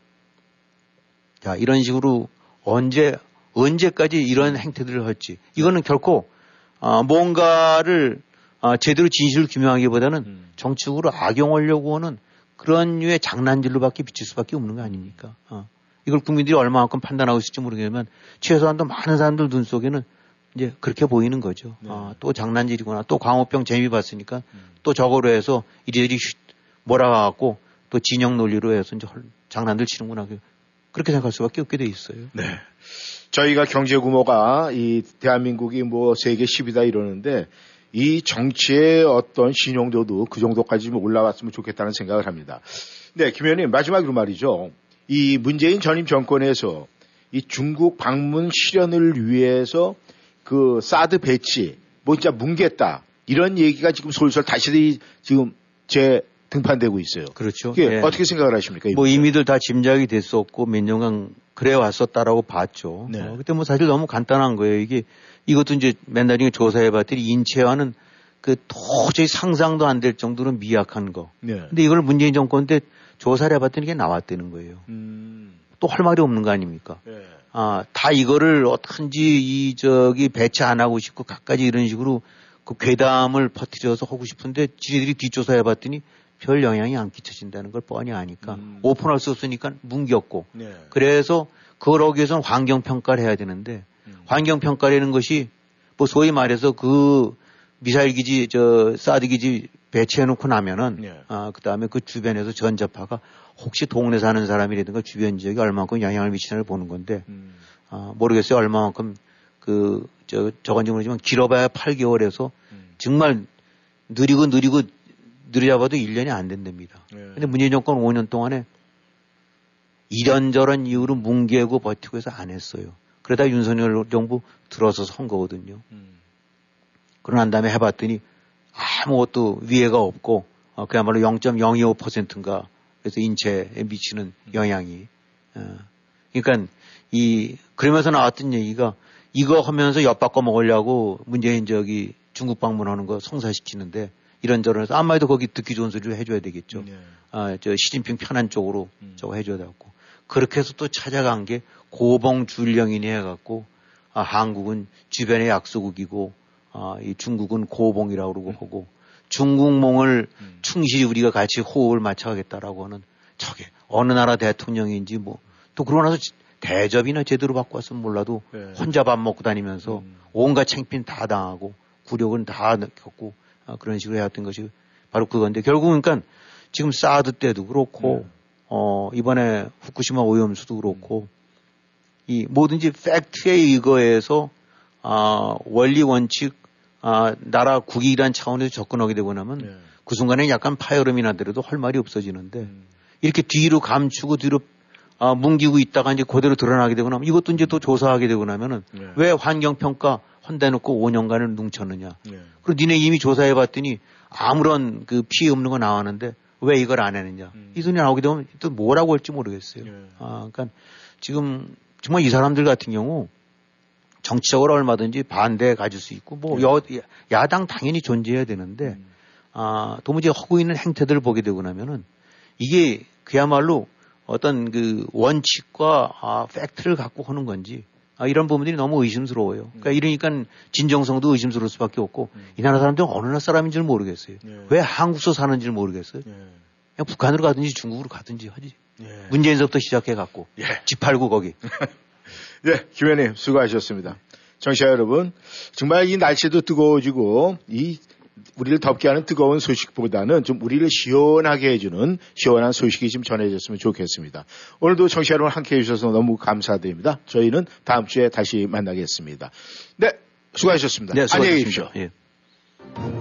자, 이런 식으로 언제, 언제까지 이런 행태들을 할지. 이거는 결코, 어, 뭔가를, 어, 제대로 진실을 규명하기보다는 음. 정치적으로 악용하려고 하는 그런 류의 장난질로밖에 비칠 수밖에 없는 거 아닙니까? 어. 이걸 국민들이 얼마만큼 판단하고 있을지 모르겠지만 최소한 더 많은 사람들 눈 속에는 이제 그렇게 보이는 거죠. 네. 아, 또 장난질이구나. 또 광우병 재미 봤으니까 음. 또 저거로 해서 이리저리 몰아가갖고 또 진영 논리로 해서 이제 장난들 치는구나. 그렇게 생각할 수밖에 없게 돼 있어요. 네. 저희가 경제 규모가 이 대한민국이 뭐 세계 십위다 이러는데 이 정치의 어떤 신용도도 그 정도까지 올라왔으면 좋겠다는 생각을 합니다. 네, 김 의원님 마지막으로 말이죠. 이 문재인 전임 정권에서 이 중국 방문 실현을 위해서 그 사드 배치 뭐 진짜 뭉갰다 이런 얘기가 지금 솔솔 다시 지금 재등판되고 있어요. 그렇죠. 예. 어떻게 생각을 하십니까? 뭐 이미들 다 짐작이 됐었고 몇 년간 그래 왔었다라고 봤죠. 네. 어, 그때 뭐 사실 너무 간단한 거예요. 이게 이것도 이제 맨 나중에 조사해봤더니 인체와는 그 도저히 상상도 안 될 정도로 미약한 거. 네. 근데 이걸 문재인 정권 때 조사를 해봤더니 이게 나왔다는 거예요. 음. 또 할 말이 없는 거 아닙니까? 네. 아, 다 이거를 어떻게든지 이 저기 배치 안 하고 싶고 갖가지 이런 식으로 그 괴담을 퍼뜨려서 하고 싶은데 지들이 뒷조사해봤더니 별 영향이 안 끼쳐진다는 걸 뻔히 아니까 음. 오픈할 수 없으니까 뭉겼고 네. 그래서 그걸 하기 위해서는 환경평가를 해야 되는데 음. 환경평가라는 것이 뭐 소위 말해서 그 미사일 기지 저 사드 기지 배치해놓고 나면은 네. 아, 그 다음에 그 주변에서 전자파가 혹시 동네 사는 사람이라든가 주변 지역에 얼마만큼 영향을 미치는지를 보는 건데 음. 아, 모르겠어요. 얼마만큼 그 저 저건지 모르지만 길어봐야 팔 개월에서 음. 정말 느리고 느리고 느려봐도 일 년이 안 된답니다. 그런데 예. 문재인 정권 오 년 동안에 이런저런 이유로 뭉개고 버티고 해서 안 했어요. 그러다 윤석열 정부 들어서서 한 거거든요. 음. 그러고 난 다음에 해봤더니 아무것도 위해가 없고 어, 그야말로 영 점 영이오 퍼센트인가 그래서 인체에 미치는 영향이. 어. 그러니까 이 그러면서 나왔던 얘기가 이거 하면서 엿바꿔 먹으려고 문재인 저기 중국 방문하는 거 성사시키는데 이런저런 해서 아무래도 거기 듣기 좋은 소리를 해줘야 되겠죠. 네. 아, 저 시진핑 편한 쪽으로 음. 저거 해줘야 되고 그렇게 해서 또 찾아간 게 고봉줄령이니 해갖고 아, 한국은 주변의 약소국이고 아, 이 중국은 고봉이라고 그러고 음. 하고 중국몽을 음. 충실히 우리가 같이 호흡을 맞춰가겠다라고 하는 저게 어느 나라 대통령인지 뭐 또 그러고 나서 대접이나 제대로 받고 왔으면 몰라도 네. 혼자 밥 먹고 다니면서 음. 온갖 창피는 다 당하고 굴욕은 다 겪고 아, 그런 식으로 해왔던 것이 바로 그건데 결국은 그러니까 지금 사드 때도 그렇고 네. 어, 이번에 후쿠시마 오염수도 그렇고 이 뭐든지 팩트에 의거해서 아, 원리 원칙 아, 나라 국익이란 차원에서 접근하게 되고 나면 네. 그 순간에 약간 파열음이 나더라도 할 말이 없어지는데 음. 이렇게 뒤로 감추고 뒤로 아, 뭉기고 있다가 이제 그대로 드러나게 되고 나면 이것도 이제 또 조사하게 되고 나면은 네. 왜 환경평가 헌대놓고 오 년간을 뭉쳤느냐. 네. 그리고 니네 이미 조사해 봤더니 아무런 그 피해 없는 거 나왔는데 왜 이걸 안 했느냐. 음. 이 소리 나오게 되면 또 뭐라고 할지 모르겠어요. 네. 아, 그러니까 지금 정말 이 사람들 같은 경우 정치적으로 얼마든지 반대에 가질 수 있고 뭐 네. 여, 야당 당연히 존재해야 되는데 음. 아, 도무지 하고 있는 행태들을 보게 되고 나면은 이게 그야말로 어떤 그 원칙과 아, 팩트를 갖고 하는 건지 아, 이런 부분들이 너무 의심스러워요. 그러니까 이러니까 진정성도 의심스러울 수밖에 없고 음. 이 나라 사람들은 어느 나라 사람인 줄 모르겠어요. 예. 왜 한국서 사는지 모르겠어요. 예. 그냥 북한으로 가든지 중국으로 가든지 하지. 예. 문재인서부터 시작해 갖고 예. 집 팔고 거기. 예, 김현님 수고하셨습니다. 청취자 여러분, 정말 이 날씨도 뜨거워지고 이 우리를 덥게 하는 뜨거운 소식보다는 좀 우리를 시원하게 해주는 시원한 소식이 좀 전해졌으면 좋겠습니다. 오늘도 청취자 여러분 함께해 주셔서 너무 감사드립니다. 저희는 다음 주에 다시 만나겠습니다. 네, 수고하셨습니다. 네, 수고하셨습니다. 안녕히 계십시오. 예.